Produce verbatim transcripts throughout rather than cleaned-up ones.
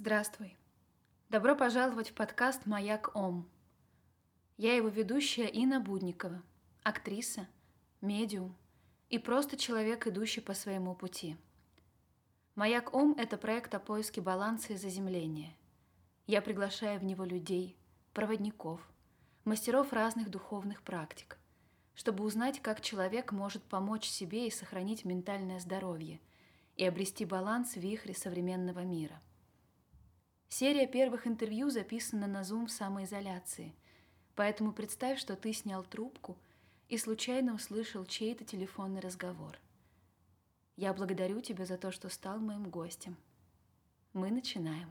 Здравствуй! Добро пожаловать в подкаст «Маяк Ом». Я его ведущая Инна Будникова, актриса, медиум и просто человек, идущий по своему пути. «Маяк Ом» — это проект о поиске баланса и заземления. Я приглашаю в него людей, проводников, мастеров разных духовных практик, чтобы узнать, как человек может помочь себе и сохранить ментальное здоровье и обрести баланс в вихре современного мира. Серия первых интервью записана на Zoom в самоизоляции, поэтому представь, что ты снял трубку и случайно услышал чей-то телефонный разговор. Я благодарю тебя за то, что стал моим гостем. Мы начинаем.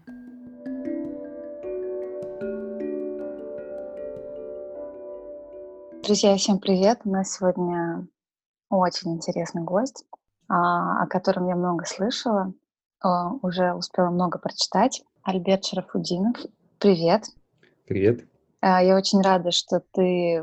Друзья, всем привет! У нас сегодня очень интересный гость, о котором я много слышала, уже успела много прочитать. Альберт Шарафуддинов, привет. Привет. Я очень рада, что ты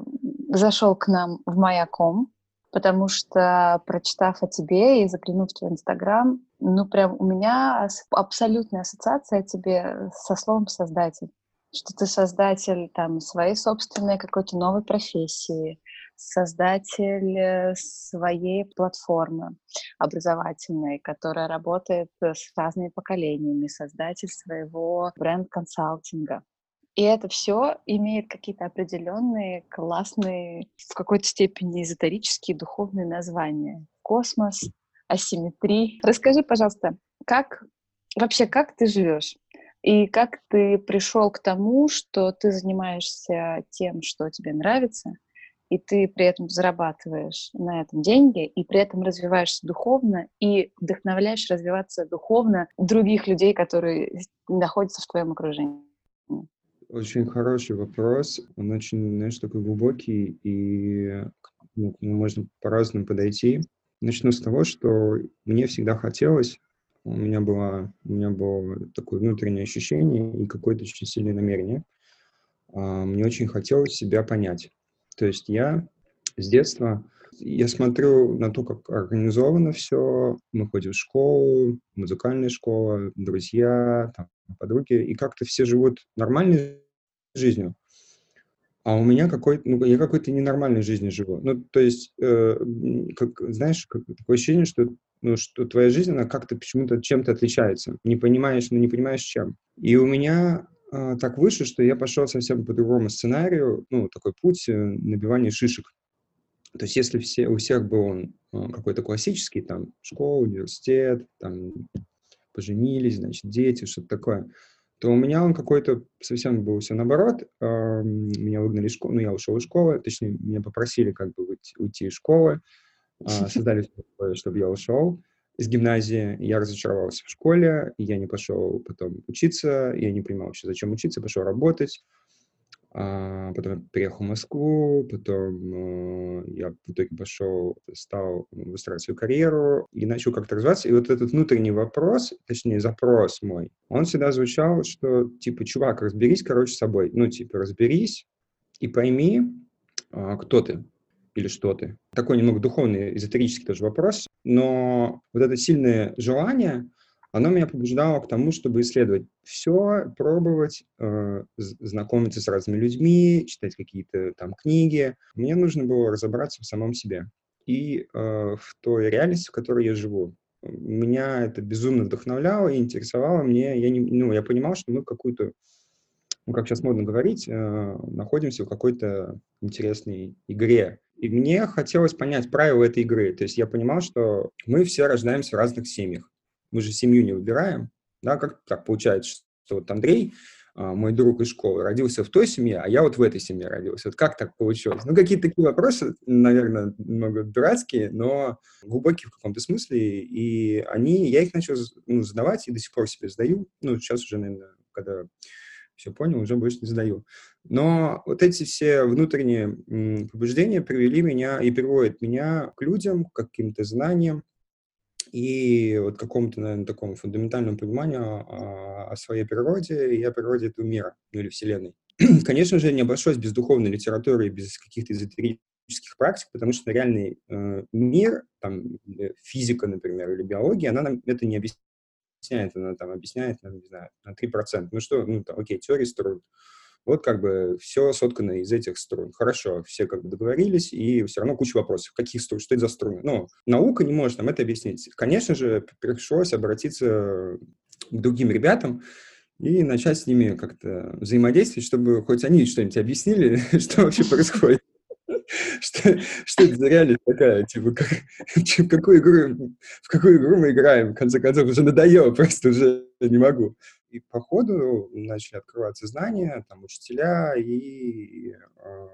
зашел к нам в «Маяк Ом», потому что, прочитав о тебе и заглянув в твой Инстаграм, ну прям у меня абсолютная ассоциация о тебе со словом «создатель», что ты создатель там своей собственной какой-то новой профессии, создатель своей платформы образовательной, которая работает с разными поколениями, создатель своего бренд-консалтинга. И это все имеет какие-то определенные, классные, в какой-то степени эзотерические, духовные названия. Космос, асимметрия. Расскажи, пожалуйста, как вообще, как ты живешь? И как ты пришел к тому, что ты занимаешься тем, что тебе нравится, и ты при этом зарабатываешь на этом деньги, и при этом развиваешься духовно, и вдохновляешь развиваться духовно других людей, которые находятся в твоем окружении? Очень хороший вопрос. Он очень, знаешь, такой глубокий, и ну, можно по-разному подойти. Начну с того, что мне всегда хотелось, У меня, было, у меня было такое внутреннее ощущение и какое-то очень сильное намерение. Мне очень хотелось себя понять. То есть я с детства, я смотрю на то, как организовано все. Мы ходим в школу, музыкальная школа, друзья, там, подруги. И как-то все живут нормальной жизнью. А у меня какой-то, ну, я какой-то ненормальной жизнью живу. Ну, то есть, э, как, знаешь, как, такое ощущение, что ну, что твоя жизнь, она как-то почему-то чем-то отличается. Не понимаешь, но ну, не понимаешь, чем. И у меня э, так вышло, что я пошел совсем по другому сценарию, ну, такой путь э, набивания шишек. То есть если все, у всех был он э, какой-то классический, там, школа, университет, там, поженились, значит, дети, что-то такое, то у меня он какой-то совсем был все наоборот. Э, меня выгнали из школы, ну, я ушел из школы, точнее, меня попросили как бы уйти, уйти из школы, создали условия, чтобы я ушел из гимназии. Я разочаровался в школе, я не пошел потом учиться, я не понимал вообще, зачем учиться, пошел работать. А, потом переехал в Москву, потом э, я в итоге пошел, стал выстраивать свою карьеру и начал как-то развиваться. И вот этот внутренний вопрос, точнее запрос мой, он всегда звучал, что типа, чувак, разберись, короче, с собой. Ну, типа, разберись и пойми, э, кто ты. Или что ты? Такой немного духовный, эзотерический тоже вопрос, но вот это сильное желание, оно меня побуждало к тому, чтобы исследовать все, пробовать, э, знакомиться с разными людьми, читать какие-то там книги. Мне нужно было разобраться в самом себе и э, в той реальности, в которой я живу. Меня это безумно вдохновляло и интересовало. Мне, я, не, ну, я понимал, что мы какую-то, ну, как сейчас модно говорить, э, находимся в какой-то интересной игре. И мне хотелось понять правила этой игры. То есть я понимал, что мы все рождаемся в разных семьях. Мы же семью не выбираем. Да, как так получается, что вот Андрей, мой друг из школы, родился в той семье, а я вот в этой семье родился. Вот как так получилось? Ну, какие-то такие вопросы, наверное, немного дурацкие, но глубокие в каком-то смысле. И они, я их начал ну, задавать и до сих пор себе задаю. Ну, сейчас уже, наверное, когда... Все понял, уже больше не задаю. Но вот эти все внутренние м, побуждения привели меня и приводят меня к людям, к каким-то знаниям и вот какому-то, наверное, такому фундаментальному пониманию о, о своей природе и о природе этого мира, ну или Вселенной. Конечно же, не обошлось без духовной литературы и без каких-то эзотерических практик, потому что реальный э, мир, там, физика, например, или биология, она нам это не объясняет. объясняет, она там объясняет, она, не знаю, на три процента. Ну что, ну там, окей, теория струн. Вот как бы все соткано из этих струн. Хорошо, все как бы договорились, и все равно куча вопросов. Каких струн? Что это за струны? Ну, наука не может нам это объяснить. Конечно же, пришлось обратиться к другим ребятам и начать с ними как-то взаимодействовать, чтобы хоть они что-нибудь объяснили, что вообще происходит. Что, что это за реальность такая? Типа, как, в, какую игру, в какую игру мы играем? В конце концов, уже надоело, просто уже не могу. И по ходу начали открываться знания, там, учителя, и э,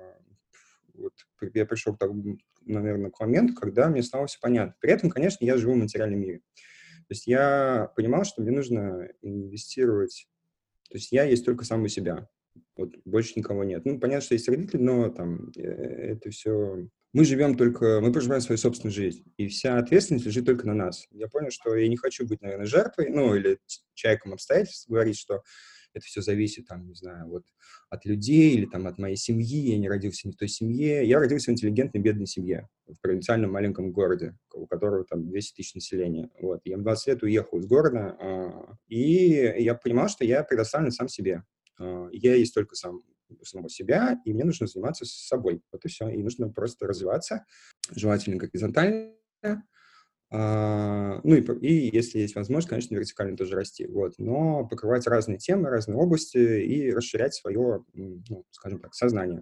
вот я пришел к тому, наверное, к моменту, когда мне стало все понятно. При этом, конечно, я живу в материальном мире. То есть я понимал, что мне нужно инвестировать, то есть я есть только сам у себя. Вот, больше никого нет. Ну, понятно, что есть родители, но там это все... Мы живем только... Мы проживаем свою собственную жизнь, и вся ответственность лежит только на нас. Я понял, что я не хочу быть, наверное, жертвой, ну, или человеком обстоятельств, говорить, что это все зависит, там, не знаю, вот от людей или там от моей семьи. Я не родился не в той семье. Я родился в интеллигентной бедной семье в провинциальном маленьком городе, у которого там двести тысяч населения. Вот. Я в двадцать лет уехал из города, и я понимал, что я предоставлен сам себе. Я есть только сам, самого себя, и мне нужно заниматься собой. Вот и все. И нужно просто развиваться, желательно горизонтально. Ну и, и если есть возможность, конечно, вертикально тоже расти. Вот. Но покрывать разные темы, разные области и расширять свое, ну, скажем так, сознание.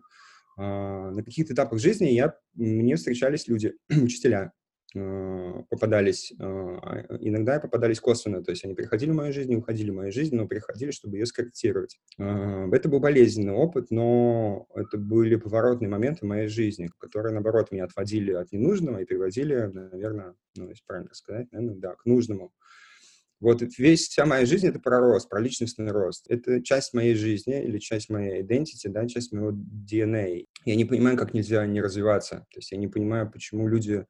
На каких-то этапах жизни я, мне встречались люди, учителя, попадались, иногда попадались косвенно, то есть они приходили в мою жизнь и уходили в мою жизнь, но приходили, чтобы ее скорректировать. Это был болезненный опыт, но это были поворотные моменты в моей жизни, которые, наоборот, меня отводили от ненужного и приводили, наверное, ну, если правильно сказать, наверное, да, к нужному. Вот весь, вся моя жизнь — это про рост, про личностный рост. Это часть моей жизни или часть моей identity, да, часть моего ди эн эй. Я не понимаю, как нельзя не развиваться. То есть я не понимаю, почему люди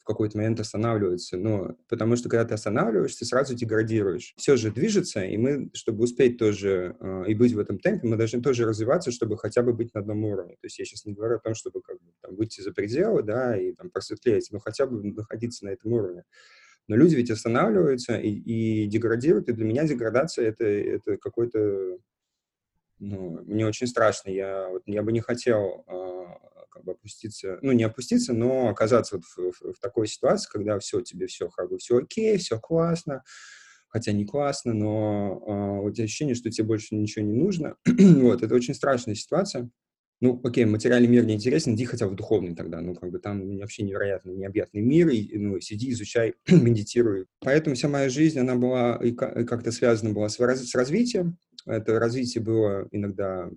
в какой-то момент останавливаются, но потому что, когда ты останавливаешься, ты сразу деградируешь. Все же движется, и мы, чтобы успеть тоже э, и быть в этом темпе, мы должны тоже развиваться, чтобы хотя бы быть на одном уровне. То есть я сейчас не говорю о том, чтобы как бы, там, выйти за пределы, да, и там просветлеть, но хотя бы находиться на этом уровне. Но люди ведь останавливаются и, и деградируют, и для меня деградация — это, это какой-то... Ну, мне очень страшно, я, вот, я бы не хотел... Э, как бы опуститься, ну, не опуститься, но оказаться вот в, в, в такой ситуации, когда все, тебе все, как бы, все окей, все классно, хотя не классно, но э, вот ощущение, что тебе больше ничего не нужно. Вот, это очень страшная ситуация. Ну, окей, материальный мир неинтересен, иди хотя бы в духовный тогда, ну, как бы там вообще невероятный, необъятный мир, и, ну, сиди, изучай, медитируй. Поэтому вся моя жизнь, она была и как-то связана была с, с развитием. Это развитие было иногда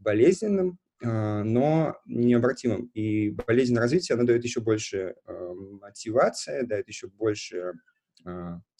болезненным, но необратимым. И болезнь развития, она дает еще больше э, мотивации, дает еще больше э,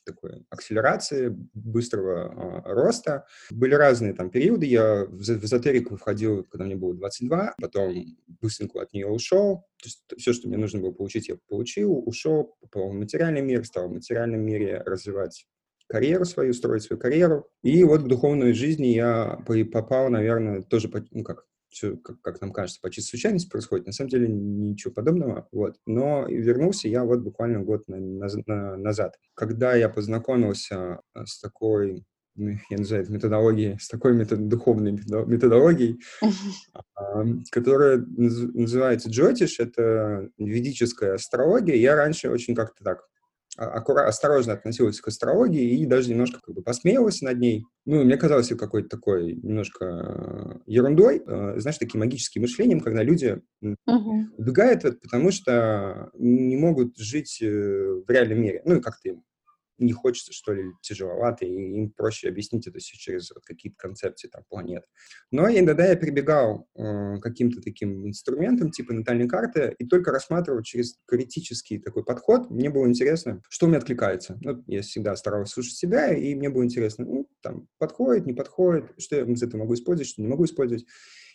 такой акселерации, быстрого э, роста. Были разные там периоды. Я в, в эзотерику входил, когда мне было двадцать два, потом быстренько от нее ушел. То есть все, что мне нужно было получить, я получил, ушел, попал в материальный мир, стал в материальном мире развивать карьеру свою, строить свою карьеру. И вот в духовную жизнь я попал, наверное, тоже, ну как, все, как, как нам кажется, по чистой случайности происходит. На самом деле ничего подобного. Вот. Но вернулся я вот буквально год на, на, на, назад. Когда я познакомился с такой, я называю это методологией, с такой метод, духовной методологией, которая называется Джотиш, это ведическая астрология. Я раньше очень как-то так аккуратно, осторожно относился к астрологии и даже немножко как бы посмеялся над ней. Ну, мне казалось это какой-то такой немножко ерундой, знаешь, таким магическим мышлением, когда люди uh-huh. убегают, потому что не могут жить в реальном мире. Ну, и как-то им не хочется, что ли, тяжеловато, и им проще объяснить это все через какие-то концепции там планет. Но иногда я прибегал э, к каким-то таким инструментам, типа натальной карты, и только рассматривал через критический такой подход. Мне было интересно, что мне откликается. Ну, я всегда старался слушать себя, и мне было интересно, ну, там, подходит, не подходит, что я из этого могу использовать, что не могу использовать.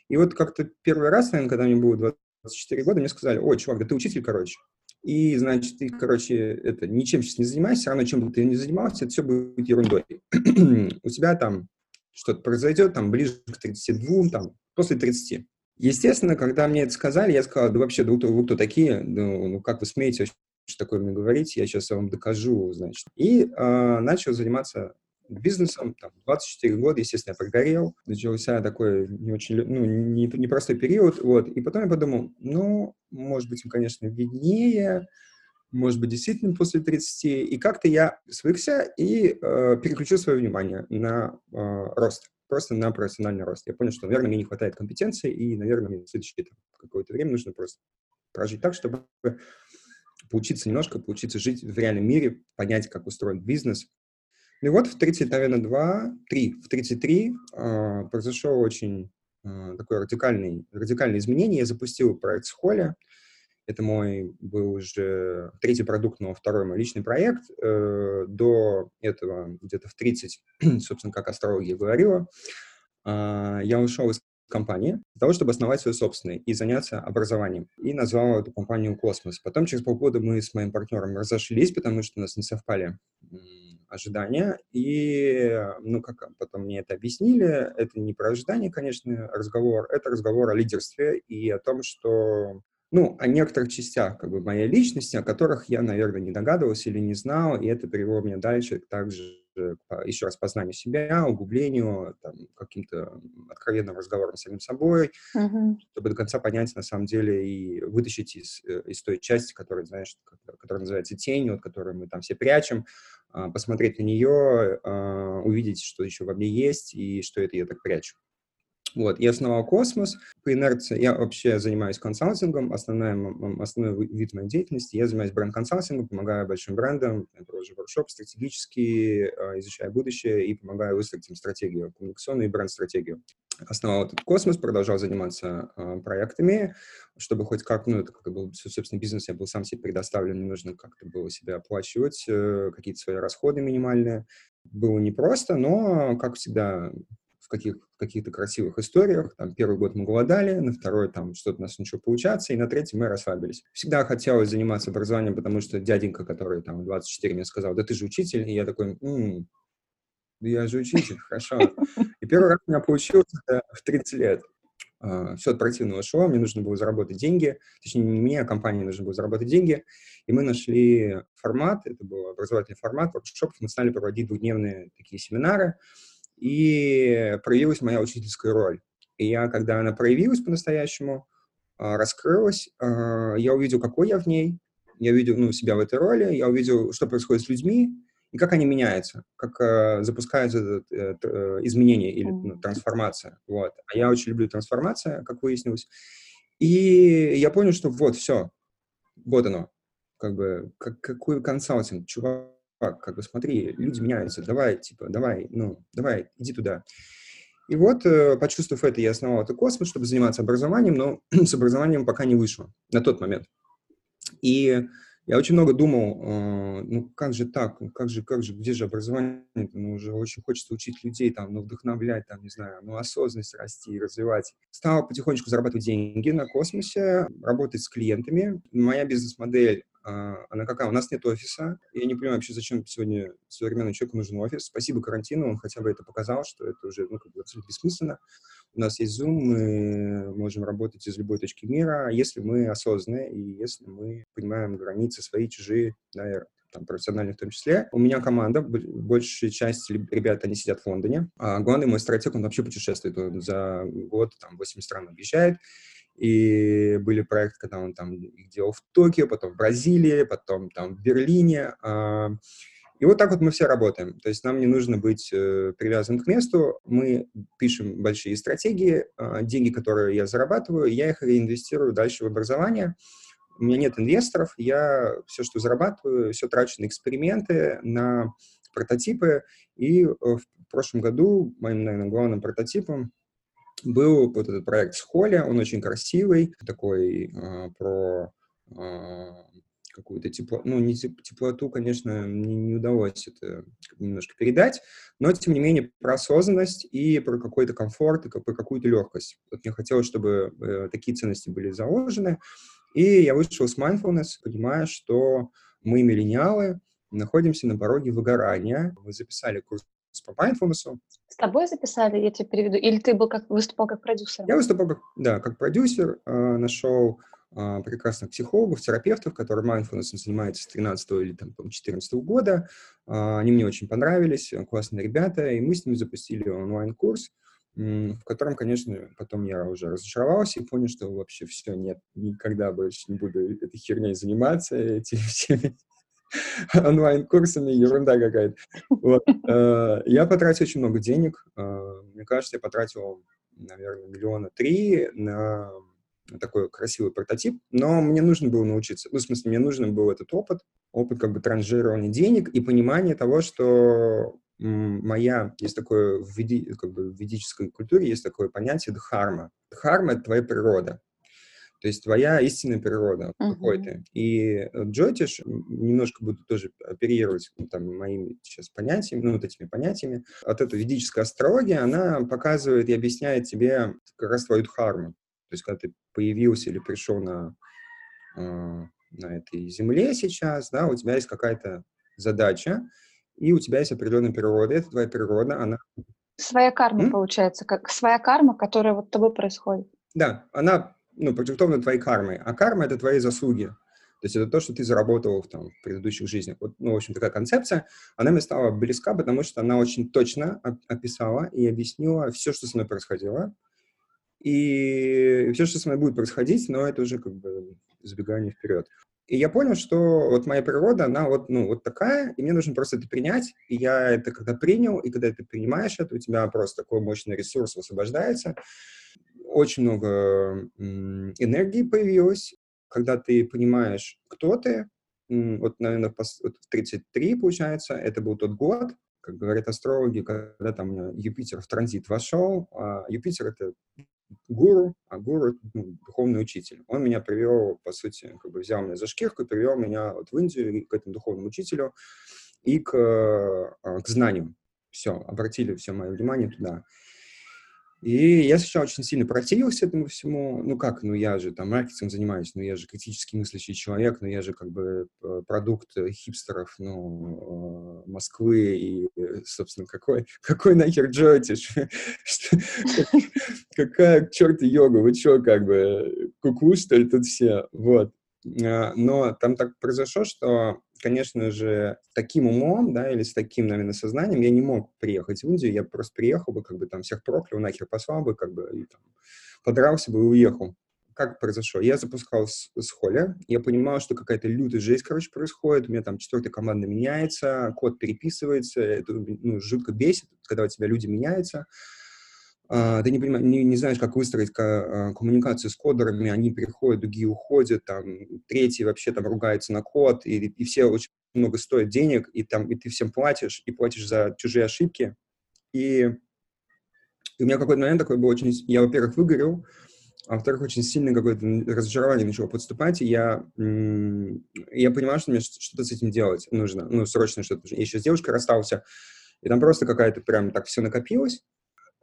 И вот как-то первый раз, наверное, когда мне было двадцать четыре года, мне сказали: ой, чувак, да ты учитель, короче. И, значит, ты, короче, это, ничем сейчас не занимаешься, все равно, чем бы ты ни занимался, это все будет ерундой. У тебя там что-то произойдет, там, ближе к тридцати двум, там, после тридцати. Естественно, когда мне это сказали, я сказал: да вообще, да вы, вы кто такие? Ну, ну, как вы смеете что такое мне говорить, я сейчас вам докажу, значит. И э, начал заниматься бизнесом, там, двадцать четыре года, естественно, я прогорел, начался такой не очень, ну, не, непростой период, вот, и потом я подумал, ну, может быть, им, конечно, виднее, может быть, действительно после тридцати, и как-то я свыкся и э, переключил свое внимание на э, рост, просто на профессиональный рост. Я понял, что, наверное, мне не хватает компетенции, и, наверное, мне в следующее там, какое-то время нужно просто прожить так, чтобы поучиться немножко, поучиться жить в реальном мире, понять, как устроен бизнес. Ну и вот в тридцать, наверное, два, три, в тридцать три э, произошло очень э, такое радикальное, радикальное изменение. Я запустил проект «Сколли». Это мой был уже третий продукт, но второй мой личный проект. Э, до этого где-то в тридцать, собственно, как астрология говорила, э, я ушел из компании для того, чтобы основать свою собственную и заняться образованием. И назвал эту компанию «Космос». Потом через полгода мы с моим партнером разошлись, потому что у нас не совпали ожидания, и, ну, как потом мне это объяснили, это не про ожидания, конечно, разговор, это разговор о лидерстве и о том, что, ну, о некоторых частях, как бы, моей личности, о которых я, наверное, не догадывался или не знал, и это привело меня дальше также к еще раз познанию себя, углублению, там, каким-то откровенным разговором с самим собой, uh-huh. чтобы до конца понять, на самом деле, и вытащить из, из той части, которая, знаешь, которая называется тенью, от которой мы там все прячем, посмотреть на нее, увидеть, что еще во мне есть и что это я так прячу. Вот, я основал «Космос». По инерции я вообще занимаюсь консалтингом, основной, основной вид моей деятельности. Я занимаюсь бренд-консалтингом, помогаю большим брендам, я провожу воркшоп стратегический, изучаю будущее и помогаю выстроить им стратегию, коммуникационную и бренд-стратегию. Основал этот «Космос», продолжал заниматься э, проектами, чтобы хоть как, ну, это как был, собственно, бизнес, я был сам себе предоставлен, нужно как-то было себя оплачивать, э, какие-то свои расходы минимальные. Было непросто, но, как всегда, в каких, каких-то красивых историях. Там, первый год мы голодали, на второй там что-то у нас ничего получается, и на третий мы расслабились. Всегда хотелось заниматься образованием, потому что дяденька, который там в двадцать четыре мне сказал, да ты же учитель, и я такой, м-м, я же учитель, хорошо. И первый раз у меня получилось в тридцать лет. Все от противного шло, мне нужно было заработать деньги, точнее, не мне, а компании нужно было заработать деньги, и мы нашли формат, это был образовательный формат воркшопов, мы стали проводить двухдневные такие семинары, и проявилась моя учительская роль. И я, когда она проявилась по-настоящему, раскрылась, я увидел, какой я в ней, я увидел, ну, себя в этой роли, я увидел, что происходит с людьми, и как они меняются, как запускаются изменения или, ну, трансформация. Вот. А я очень люблю трансформацию, как выяснилось. И я понял, что вот, все, вот оно. Как бы, как, какой консалтинг, чувак. Как бы, смотри, люди меняются, давай, типа, давай, ну, давай, иди туда. И вот, почувствовав это, я основал этот «Космос», чтобы заниматься образованием, но с образованием пока не вышло на тот момент. И я очень много думал, э, ну, как же так, как же, как же, где же образование-то, ну, уже очень хочется учить людей, там, ну, вдохновлять, там, не знаю, ну, осознанность расти, развивать. Стал потихонечку зарабатывать деньги на «Космосе», работать с клиентами. Моя бизнес-модель, она какая? У нас нет офиса. Я не понимаю вообще, зачем сегодня современному человеку нужен офис. Спасибо карантину, он хотя бы это показал, что это уже, ну, как бы абсолютно бессмысленно. У нас есть Zoom, мы можем работать из любой точки мира, если мы осознаны и если мы понимаем границы свои, чужие, наверное, там, профессиональные в том числе. У меня команда, большая часть ребят, они сидят в Лондоне. А главный мой стратег, он вообще путешествует, он за год там восемь стран объезжает. И были проекты, когда он там их делал в Токио, потом в Бразилии, потом там в Берлине. И вот так вот мы все работаем. То есть нам не нужно быть привязанным к месту. Мы пишем большие стратегии. Деньги, которые я зарабатываю, я их реинвестирую дальше в образование. У меня нет инвесторов. Я все, что зарабатываю, все трачу на эксперименты, на прототипы. И в прошлом году моим, наверное, главным прототипом был вот этот проект «Сколли», он очень красивый, такой э, про э, какую-то теплоту, ну, не теп- теплоту, конечно, мне не удалось это немножко передать, но, тем не менее, про осознанность и про какой-то комфорт, и про какую-то легкость. Вот мне хотелось, чтобы э, такие ценности были заложены, и я вышел с Mindfulness, понимая, что мы, миллениалы, находимся на пороге выгорания. Мы записали курс по Mindfulness. С тобой записали, я тебе переведу, или ты был как, выступал как продюсер? Я выступал, как, да, как продюсер, э, нашел прекрасных психологов, терапевтов, которые mindfulness занимаются с тринадцатого или там четырнадцатого года. Они мне очень понравились, классные ребята, и мы с ними запустили онлайн-курс, в котором, конечно, потом я уже разочаровался и понял, что вообще все, нет, никогда больше не буду этой херней заниматься, этими всеми онлайн-курсами, ерунда какая-то. Вот. Я потратил очень много денег, мне кажется, я потратил, наверное, миллиона три на такой красивый прототип, но мне нужно было научиться, ну, в смысле, мне нужен был этот опыт, опыт как бы транжирования денег и понимание того, что моя, есть такое в, веди, как бы в ведической культуре, есть такое понятие дхарма. Дхарма — это твоя природа, то есть твоя истинная природа uh-huh. какой-то. И Джотиш, немножко буду тоже оперировать ну, там, моими сейчас понятиями, ну, вот этими понятиями, от этой ведической астрологии, она показывает и объясняет тебе как раз твою дхарму. То есть, когда ты появился или пришел на, э, на этой земле сейчас, да, у тебя есть какая-то задача, и у тебя есть определенная природа. Это твоя природа, она... Своя карма, М? получается, как своя карма, которая вот с тобой происходит. Да, она, ну, противоположна твоей кармой. А карма — это твои заслуги. То есть это то, что ты заработал там, в предыдущих жизнях. Вот, ну, в общем, такая концепция, она мне стала близка, потому что она очень точно описала и объяснила все, что со мной происходило. И все, что со мной будет происходить, но это уже как бы забегание вперед. И я понял, что вот моя природа, она вот, ну, вот такая, и мне нужно просто это принять. И я это когда принял, и когда ты принимаешь это, у тебя просто такой мощный ресурс высвобождается. Очень много энергии появилось. Когда ты понимаешь, кто ты, вот, наверное, в тридцать три, получается, это был тот год, как говорят астрологи, когда там Юпитер в транзит вошел, а Юпитер — это гуру, а гуру — ну, духовный учитель. Он меня привел, по сути, как бы взял меня за шкирку и привел меня вот в Индию к этому духовному учителю и к, к знанию. Все, обратили все мое внимание туда. И я сначала очень сильно противился этому всему. Ну как, ну я же там маркетингом занимаюсь, ну я же критически мыслящий человек, ну я же как бы продукт хипстеров, ну, Москвы и, собственно, какой, какой нахер Джотиш? Какая, к черту, йога? Вы что, как бы, куку, что ли, тут все? Вот. Но там так произошло, что, конечно же, таким умом, да, или с таким, наверное, сознанием я не мог приехать в Индию, я просто приехал бы, как бы там всех проклял, нахер послал бы, как бы, и, там, подрался бы и уехал. Как произошло? Я запускал с, с холля, я понимал, что какая-то лютая жесть, короче, происходит, у меня там четвертая команда меняется, код переписывается, это, ну, жутко бесит, когда у тебя люди меняются. Uh, ты не, понимаешь, не, не знаешь, как выстроить к, коммуникацию с кодерами, они приходят, другие уходят, там, третьи вообще там ругаются на код, и, и все очень много стоят денег, и, там, и ты всем платишь, и платишь за чужие ошибки. И, и у меня какой-то момент такой был очень... Я, во-первых, выгорел, а во-вторых, очень сильное какое-то разочарование начало подступать, и я, м- я понимал, что мне что-то с этим делать нужно, ну, срочно что-то нужно. Я еще с девушкой расстался, и там просто какая-то прям так все накопилось.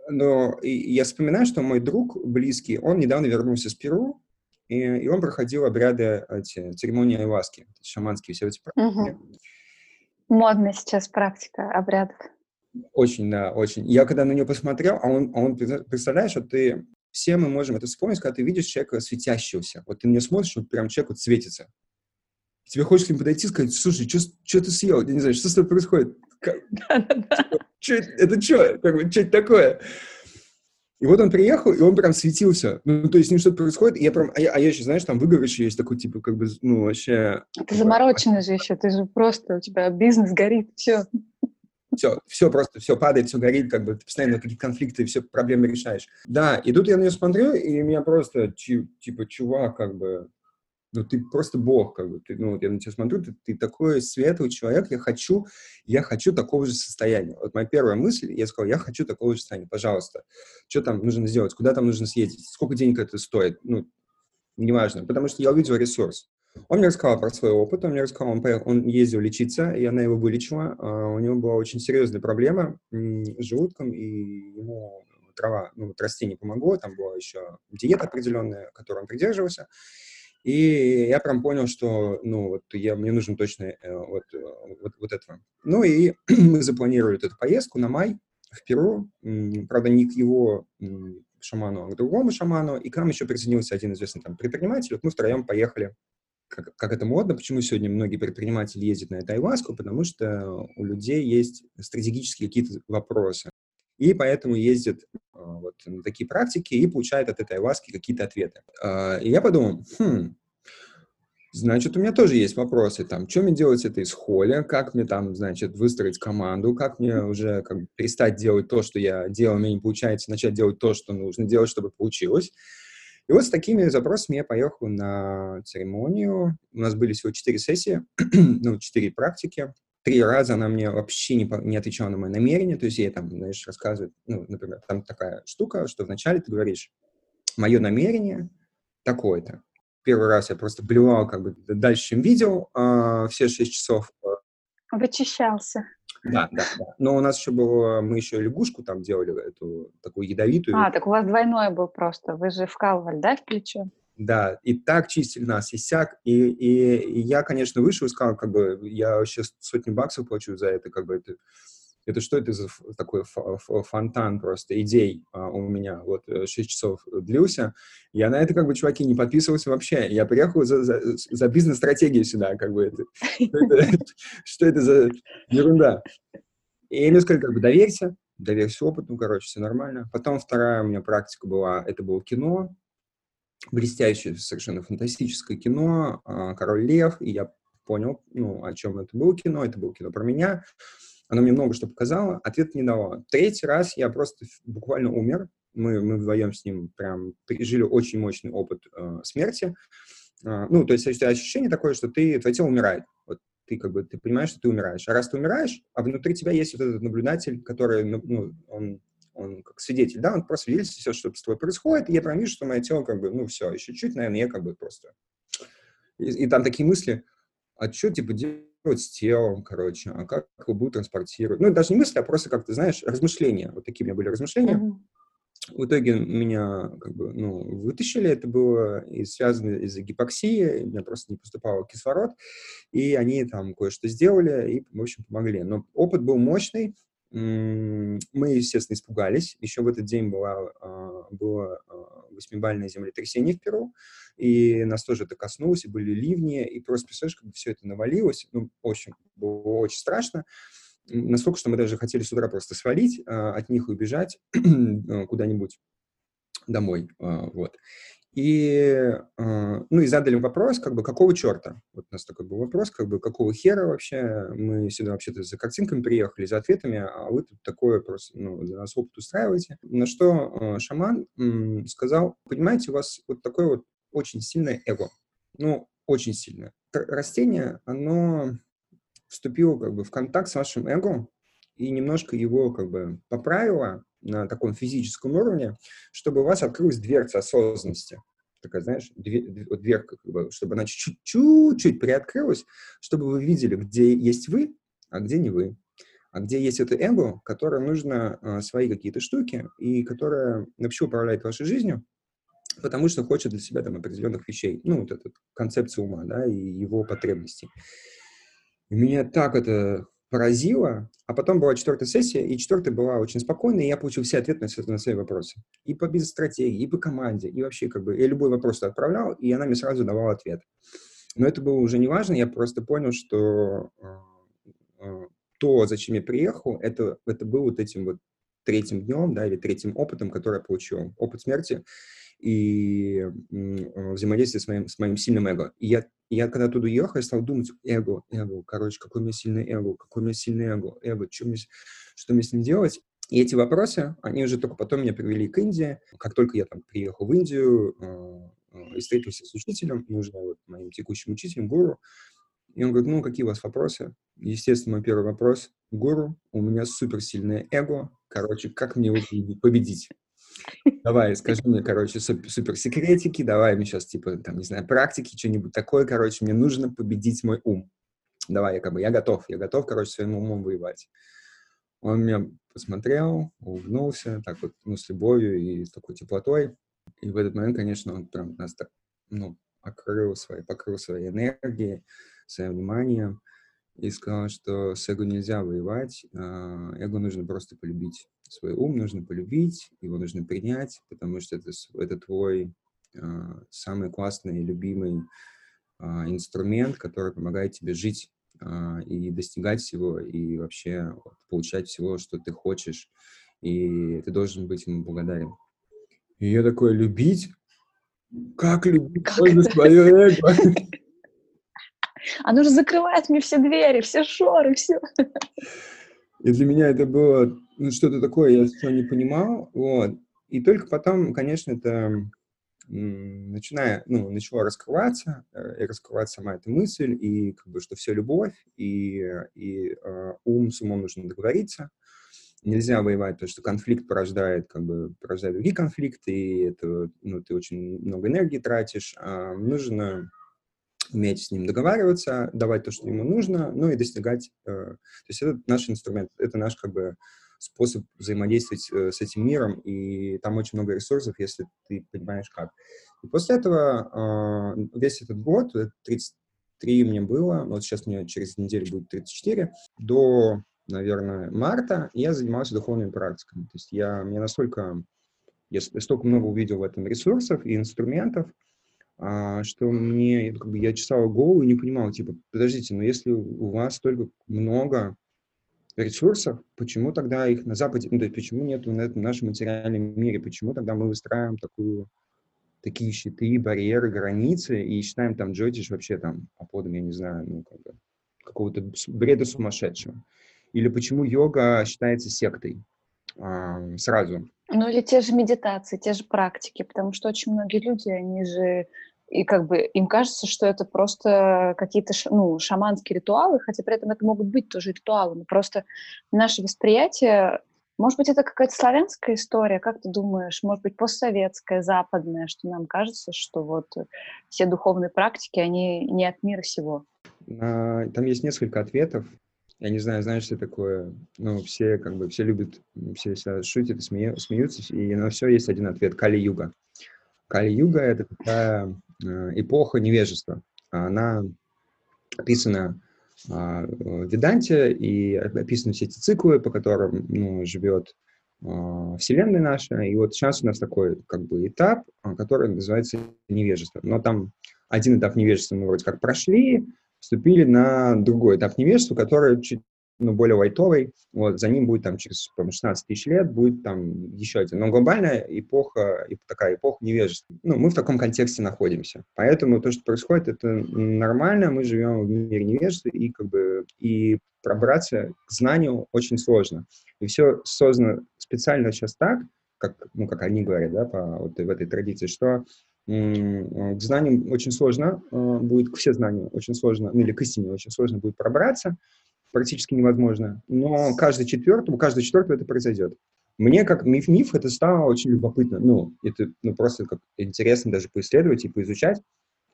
Но я вспоминаю, что мой друг близкий, он недавно вернулся с Перу, и, и он проходил обряды, эти, церемонии айяваски, шаманские все эти практики. Угу. Модная сейчас практика обрядов. Очень, да, очень. Я когда на нее посмотрел, а он, а он представляешь, что ты... Все мы можем это вспомнить, когда ты видишь человека светящегося. Вот ты на нее смотришь, вот прям человек вот светится. Тебе хочется к ним подойти и сказать: слушай, что ты съел? Я не знаю, что с тобой происходит? Как... Это что? Как бы, что это такое? И вот он приехал, и он прям светился. Ну, то есть с ним что-то происходит, и я прям... А я, а я еще, знаешь, там выгоревший есть такой, типа, как бы, ну, вообще... Ты замороченный же еще, ты же просто... У тебя бизнес горит, все. Все, все просто, все падает, все горит, как бы, ты постоянно какие-то конфликты, все проблемы решаешь. Да, и тут я на нее смотрю, и меня просто, типа, чувак, как бы... Ну, ты просто бог, как бы, ты, ну, вот я на тебя смотрю, ты, ты такой светлый человек, я хочу, я хочу такого же состояния. Вот моя первая мысль, я сказал, я хочу такого же состояния, пожалуйста. Что там нужно сделать, куда там нужно съездить, сколько денег это стоит, ну, неважно, потому что я увидел ресурс. Он мне рассказал про свой опыт, он мне рассказал, он, поехал, он ездил лечиться, и она его вылечила, а у него была очень серьезная проблема с желудком, и ему трава, ну, вот растение помогло, там была еще диета определенная, которой он придерживался. И я прям понял, что, ну, вот я, мне нужен точно э, вот, вот, вот этого. Ну, и мы запланировали эту поездку на май в Перу. Правда, не к его шаману, а к другому шаману, и к нам еще присоединился один известный там предприниматель. Вот мы втроем поехали, как, как это модно, почему сегодня многие предприниматели ездят на эту айваску, потому что у людей есть стратегические какие-то вопросы, и поэтому ездят вот на такие практики и получают от этой айваски какие-то ответы. И я подумал, хм, значит, у меня тоже есть вопросы, там, что мне делать с этой схоле, как мне там, значит, выстроить команду, как мне уже как бы перестать делать то, что я делаю, мне не получается, начать делать то, что нужно делать, чтобы получилось. И вот с такими запросами я поехал на церемонию. У нас были всего четыре сессии, ну, четыре практики. Три раза она мне вообще не, по, не отвечала на мои намерения, то есть ей там, знаешь, рассказывают, ну, например, там такая штука, что вначале ты говоришь, мое намерение такое-то. Первый раз я просто блевал как бы дальше, чем видел, э, все шесть часов. Вычищался. Да, да, да. Но у нас еще было, мы еще лягушку там делали, эту такую ядовитую. А, так у вас двойной был просто, вы же вкалывали, да, в плечо? Да, и так чистили нас, и сяк, и, и, и я, конечно, вышел и сказал, как бы, я вообще сотни баксов плачу за это, как бы, это, это что это за такой фонтан просто идей а, у меня, вот, шесть часов длился, я на это, как бы, чуваки, не подписывался вообще, я приехал за, за, за бизнес-стратегию сюда, как бы, что это за ерунда, и я ему сказал, как бы, доверься, доверься опыту, короче, все нормально, потом вторая у меня практика была, это было кино, блестящее, совершенно фантастическое кино «Король Лев», и я понял, ну, о чем это было кино, это было кино про меня, оно мне много что показало, ответ не дало. Третий раз я просто буквально умер, мы, мы вдвоем с ним прям пережили очень мощный опыт э, смерти, э, ну, то есть ощущение такое, что ты, твое тело умирает, вот ты как бы, ты понимаешь, что ты умираешь, а раз ты умираешь, а внутри тебя есть вот этот наблюдатель, который, ну, он... он как свидетель, да, он просто свидетельствует все, что с тобой происходит, и я прям вижу, что мое тело как бы, ну, все, еще чуть, наверное, я как бы просто... И, и там такие мысли, а что, типа, делать с телом, короче, а как его будут транспортировать? Ну, даже не мысли, а просто, как ты знаешь, размышления. Вот такие у меня были размышления. Mm-hmm. В итоге меня, как бы, ну, вытащили, это было и связано из-за гипоксии, у меня просто не поступал кислород, и они там кое-что сделали, и, в общем, помогли. Но опыт был мощный. Мы, естественно, испугались. Еще в этот день было, было восьмибалльное землетрясение в Перу, и нас тоже это коснулось, и были ливни, и просто, представляешь, как бы все это навалилось. Ну, в общем, было очень страшно. Настолько, что мы даже хотели с утра просто свалить от них и убежать куда-нибудь домой, вот. И, ну, и задали вопрос, как бы, какого черта? Вот у нас такой был вопрос, как бы, какого хера вообще? Мы сюда вообще-то за картинками приехали, за ответами, а вы тут такое просто, ну, для нас опыт устраиваете. На что шаман сказал, понимаете, у вас вот такое вот очень сильное эго. Ну, очень сильное. Растение, оно вступило, как бы, в контакт с вашим эго и немножко его, как бы, поправило на таком физическом уровне, чтобы у вас открылась дверца осознанности. Такая, знаешь, дверь, дверка, как бы, чтобы она чуть-чуть приоткрылась, чтобы вы видели, где есть вы, а где не вы. А где есть это эго, которое нужно а, свои какие-то штуки, и которое вообще управляет вашей жизнью, потому что хочет для себя там определенных вещей. Ну, вот эта концепция ума, да, и его потребностей. И меня так это... поразило, а потом была четвертая сессия, и четвертая была очень спокойная, и я получил все ответы на, на свои вопросы. И по бизнес-стратегии, и по команде, и вообще как бы, я любой вопрос отправлял, и она мне сразу давала ответ. Но это было уже не важно, я просто понял, что э, то, зачем я приехал, это, это был вот этим вот третьим днем, да, или третьим опытом, который я получил, опыт смерти и э, взаимодействие с моим, с моим сильным эго. И я Я когда оттуда ехал, я стал думать, эго, эго, короче, какой у меня сильный эго, какой у меня сильный эго, эго, что мне, что мне с ним делать? И эти вопросы, они уже только потом меня привели к Индии. Как только я там приехал в Индию э, э, и встретился с учителем, ну, уже вот, моим текущим учителем, гуру, и он говорит, ну, какие у вас вопросы? Естественно, мой первый вопрос, гуру, у меня суперсильное эго, короче, как мне его победить? Давай, скажи мне, короче, суперсекретики, давай мне сейчас, типа, там, не знаю, практики, что-нибудь такое, короче, мне нужно победить мой ум. Давай, я как бы, я готов, я готов, короче, своим умом воевать. Он меня посмотрел, улыбнулся, так вот, ну, с любовью и с такой теплотой. И в этот момент, конечно, он прям нас так, ну, окрыл своей, покрыл своей энергией, своим вниманием и сказал, что с эго нельзя воевать, эго нужно просто полюбить. свой ум нужно полюбить, его нужно принять, потому что это, это твой а, самый классный, любимый а, инструмент, который помогает тебе жить а, и достигать всего, и вообще получать всего, что ты хочешь. И ты должен быть ему благодарен. И я такой, любить? Как любить? Оно же закрывает мне все двери, все шоры, все. И для меня это было ну, что-то такое, я все не понимал. Вот. И только потом, конечно, это начиная, ну, начало раскрываться, и раскрывать сама эта мысль, и как бы, что все любовь, и, и э, ум с умом нужно договориться. Нельзя воевать, потому что конфликт порождает, как бы, порождает другие конфликты, и это, ну, ты очень много энергии тратишь. А нужно уметь с ним договариваться, давать то, что ему нужно, ну и достигать. Э, то есть это наш инструмент, это наш как бы способ взаимодействовать э, с этим миром, и там очень много ресурсов, если ты понимаешь как. И после этого э, весь этот год, тридцать три мне было, вот сейчас мне через неделю будет тридцать четыре, до, наверное, марта я занимался духовными практиками. То есть я, мне настолько, я столько много увидел в этом ресурсов и инструментов, что мне, как бы, я чесал голову и не понимал, типа, подождите, но если у вас столько много ресурсов, почему тогда их на Западе, ну, то есть почему нету на этом нашем материальном мире, почему тогда мы выстраиваем такую, такие щиты, барьеры, границы и считаем там джотиш вообще там оплодом, я не знаю, ну, как бы, какого-то бреда сумасшедшего. Или почему йога считается сектой а, сразу. Ну или те же медитации, те же практики, потому что очень многие люди, они же, и как бы им кажется, что это просто какие-то ну, шаманские ритуалы, хотя при этом это могут быть тоже ритуалы, но просто наше восприятие, может быть, это какая-то славянская история, как ты думаешь, может быть, постсоветская, западная, что нам кажется, что вот все духовные практики, они не от мира сего. Там есть несколько ответов. Я не знаю, знаешь, что такое, ну, все, как бы, все любят, все шутят, смею, смеются, и на все есть один ответ — Кали-юга. Кали-юга — это такая эпоха невежества. Она описана в Веданте, и описаны все эти циклы, по которым, ну, живет Вселенная наша, и вот сейчас у нас такой, как бы, этап, который называется невежество. Но там один этап невежества мы вроде как прошли, вступили на другой этап невежества, который чуть ну, более лайтовый. Вот, за ним будет там через шестнадцать тысяч лет, будет там еще один. Но глобальная эпоха, такая эпоха невежества. Ну, мы в таком контексте находимся. Поэтому то, что происходит, это нормально. Мы живем в мире невежества, и, как бы, и пробраться к знанию очень сложно. И все создано специально сейчас так, как, ну, как они говорят, да, по, вот, в этой традиции, что к знаниям очень сложно э, будет, к все знания очень сложно, ну, или к истине очень сложно будет пробраться, практически невозможно, но каждый четвертый, у каждого четвертого это произойдет. Мне как миф-миф это стало очень любопытно, ну, это ну, просто как интересно даже поисследовать и поизучать,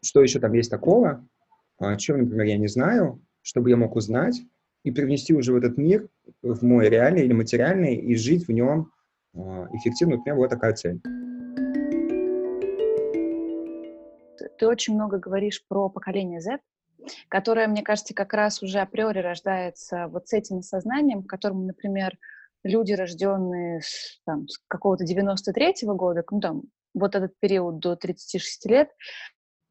что еще там есть такого, о чем, например, я не знаю, чтобы я мог узнать и привнести уже в этот мир, в мой реальный или материальный, и жить в нем э, эффективно. У меня была такая цель. Ты очень много говоришь про поколение зет, которое, мне кажется, как раз уже априори рождается вот с этим сознанием, к которому, например, люди, рожденные с, там, с какого-то девяносто третьего года, ну, там, вот этот период до тридцати шести лет,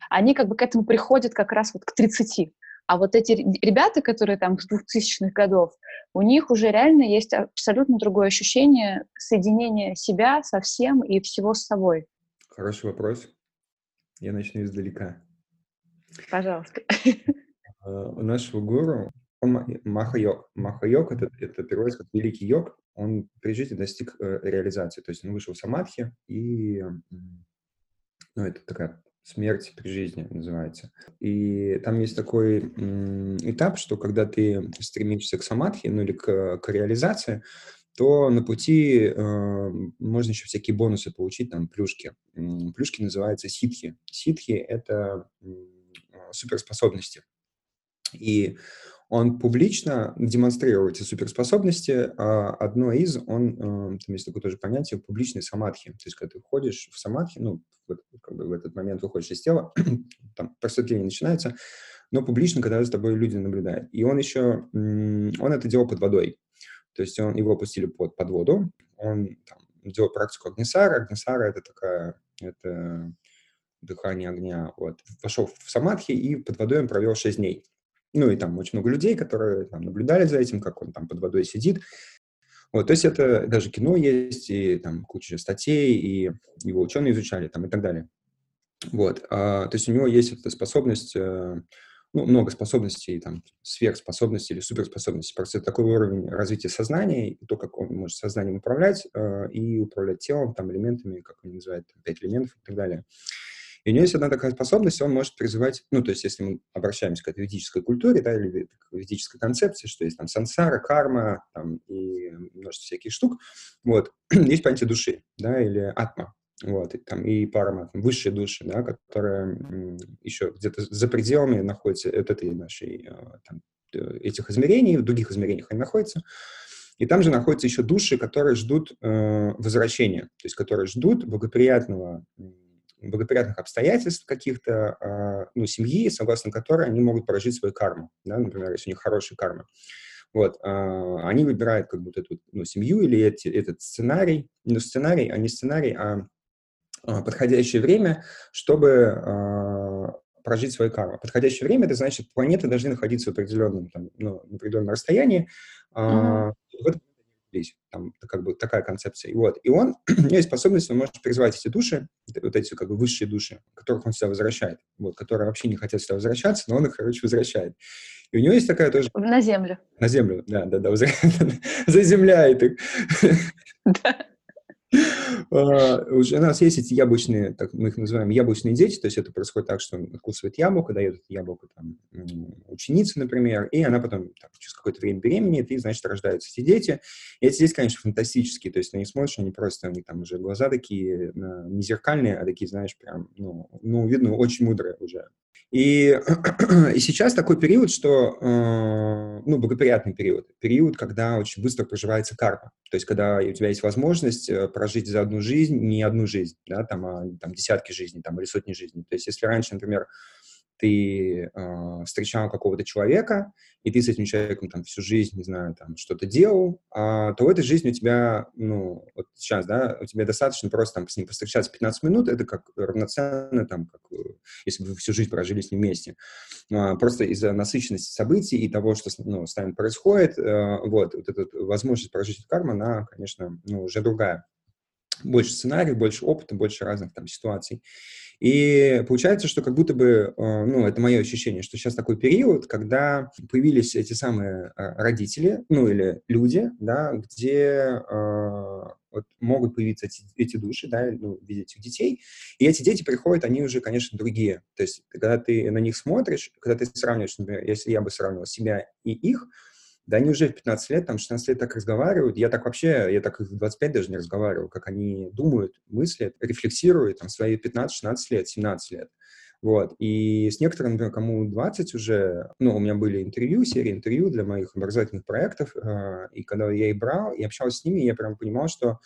они как бы к этому приходят как раз вот к тридцати. А вот эти ребята, которые там с двухтысячных годов, у них уже реально есть абсолютно другое ощущение соединения себя со всем и всего с собой. Хороший вопрос. Я начну издалека. Пожалуйста. Uh, у нашего гуру, он Маха-йог. Маха-йог — это, это переводится как «великий йог». Он при жизни достиг э, реализации. То есть он вышел в самадхи, и ну, это такая смерть при жизни называется. И там есть такой э, этап, что когда ты стремишься к самадхи, ну или к, к реализации, то на пути э, можно еще всякие бонусы получить, там, плюшки. Плюшки называются ситхи. Ситхи — это э, суперспособности. И он публично демонстрирует эти суперспособности. А одно из, он, э, там есть такое тоже понятие, публичной самадхи. То есть, когда ты входишь в самадхи, ну, вот, как бы в этот момент выходишь из тела, там просветление начинается, но публично, когда за тобой люди наблюдают. И он еще, э, он это делал под водой. То есть он, его опустили под, под воду, он там, делал практику Агнисара. Агнисара — это такая, это дыхание огня. Вот. Пошел в самадхи и под водой он провел шесть дней. Ну и там очень много людей, которые там, наблюдали за этим, как он там под водой сидит. Вот, то есть это даже кино есть, и там куча статей, и его ученые изучали, там, и так далее. Вот, а, то есть у него есть эта способность, ну, много способностей, там, сверхспособностей или суперспособностей. Просто это такой уровень развития сознания, и то, как он может сознанием управлять, и управлять телом, там, элементами, как он называет, пять элементов и так далее. И у него есть одна такая способность, он может призывать, ну, то есть если мы обращаемся к этой ведической культуре, да, или к ведической концепции, что есть там сансара, карма, там, и множество всяких штук, вот, есть понятие души, да, или атма, вот, и, там, и парама, там, высшие души, да, которые м, еще где-то за пределами находятся от этой нашей, там, этих измерений, в других измерениях они находятся. И там же находятся еще души, которые ждут э, возвращения, то есть которые ждут благоприятного, благоприятных обстоятельств каких-то, ну, семьи, согласно которой они могут прожить свою карму, да, например, если у них хорошая карма. Вот, они выбирают как будто эту, ну, семью или эти, этот сценарий, ну, сценарий, а не сценарий, а подходящее время, чтобы прожить свою карму. Подходящее время — это значит, планеты должны находиться в определенном, там, ну, в определенном расстоянии. Mm-hmm. Там как бы такая концепция. И вот, и он, у него есть способность, он может призывать эти души, вот эти как бы высшие души, которых он сюда возвращает, вот, которые вообще не хотят сюда возвращаться, но он их, короче, возвращает. И у него есть такая тоже... На землю. На землю, да-да-да, заземляет их. Да. У нас есть эти яблочные, так мы их называем, яблочные дети, то есть это происходит так, что он откусывает яблоко, дает яблоко там ученице, например, и она потом так, через какое-то время беременеет, и, значит, рождаются эти дети. И эти дети, конечно, фантастические, то есть на них смотришь, они просто, у них там уже глаза такие не зеркальные, а такие, знаешь, прям, ну, ну видно, очень мудрые уже. И, и сейчас такой период, что, э, ну, благоприятный период, период, когда очень быстро проживается карма, то есть когда у тебя есть возможность прожить за одну жизнь, не одну жизнь, да, там, а, там десятки жизней, там, или сотни жизней. То есть если раньше, например, ты э, встречал какого-то человека, и ты с этим человеком там всю жизнь, не знаю, там, что-то делал, а, то в этой жизни у тебя, ну, вот сейчас, да, у тебя достаточно просто там с ним повстречаться пятнадцать минут, это как равноценно, там, как, если бы вы всю жизнь прожили с ним вместе. А, просто из-за насыщенности событий и того, что, ну, с нами происходит, э, вот, вот эта возможность прожить эту карму, она, конечно, ну, уже другая. Больше сценариев, больше опыта, больше разных там ситуаций. И получается, что как будто бы, ну, это мое ощущение, что сейчас такой период, когда появились эти самые родители, ну, или люди, да, где э, вот могут появиться эти, эти души, да, ну, в виде этих детей. И эти дети приходят, они уже, конечно, другие. То есть, когда ты на них смотришь, когда ты сравниваешь, например, если я бы сравнивал себя и их, да, они уже в пятнадцать лет, там, шестнадцать лет так разговаривают. Я так вообще, я так в двадцать пять даже не разговаривал, как они думают, мыслят, рефлексируют, там, свои пятнадцать, шестнадцать лет, семнадцать лет. Вот. И с некоторыми, например, кому двадцать уже, ну, у меня были интервью, серии интервью для моих образовательных проектов, э, и когда я их брал, и общался с ними, я прям понимал, что,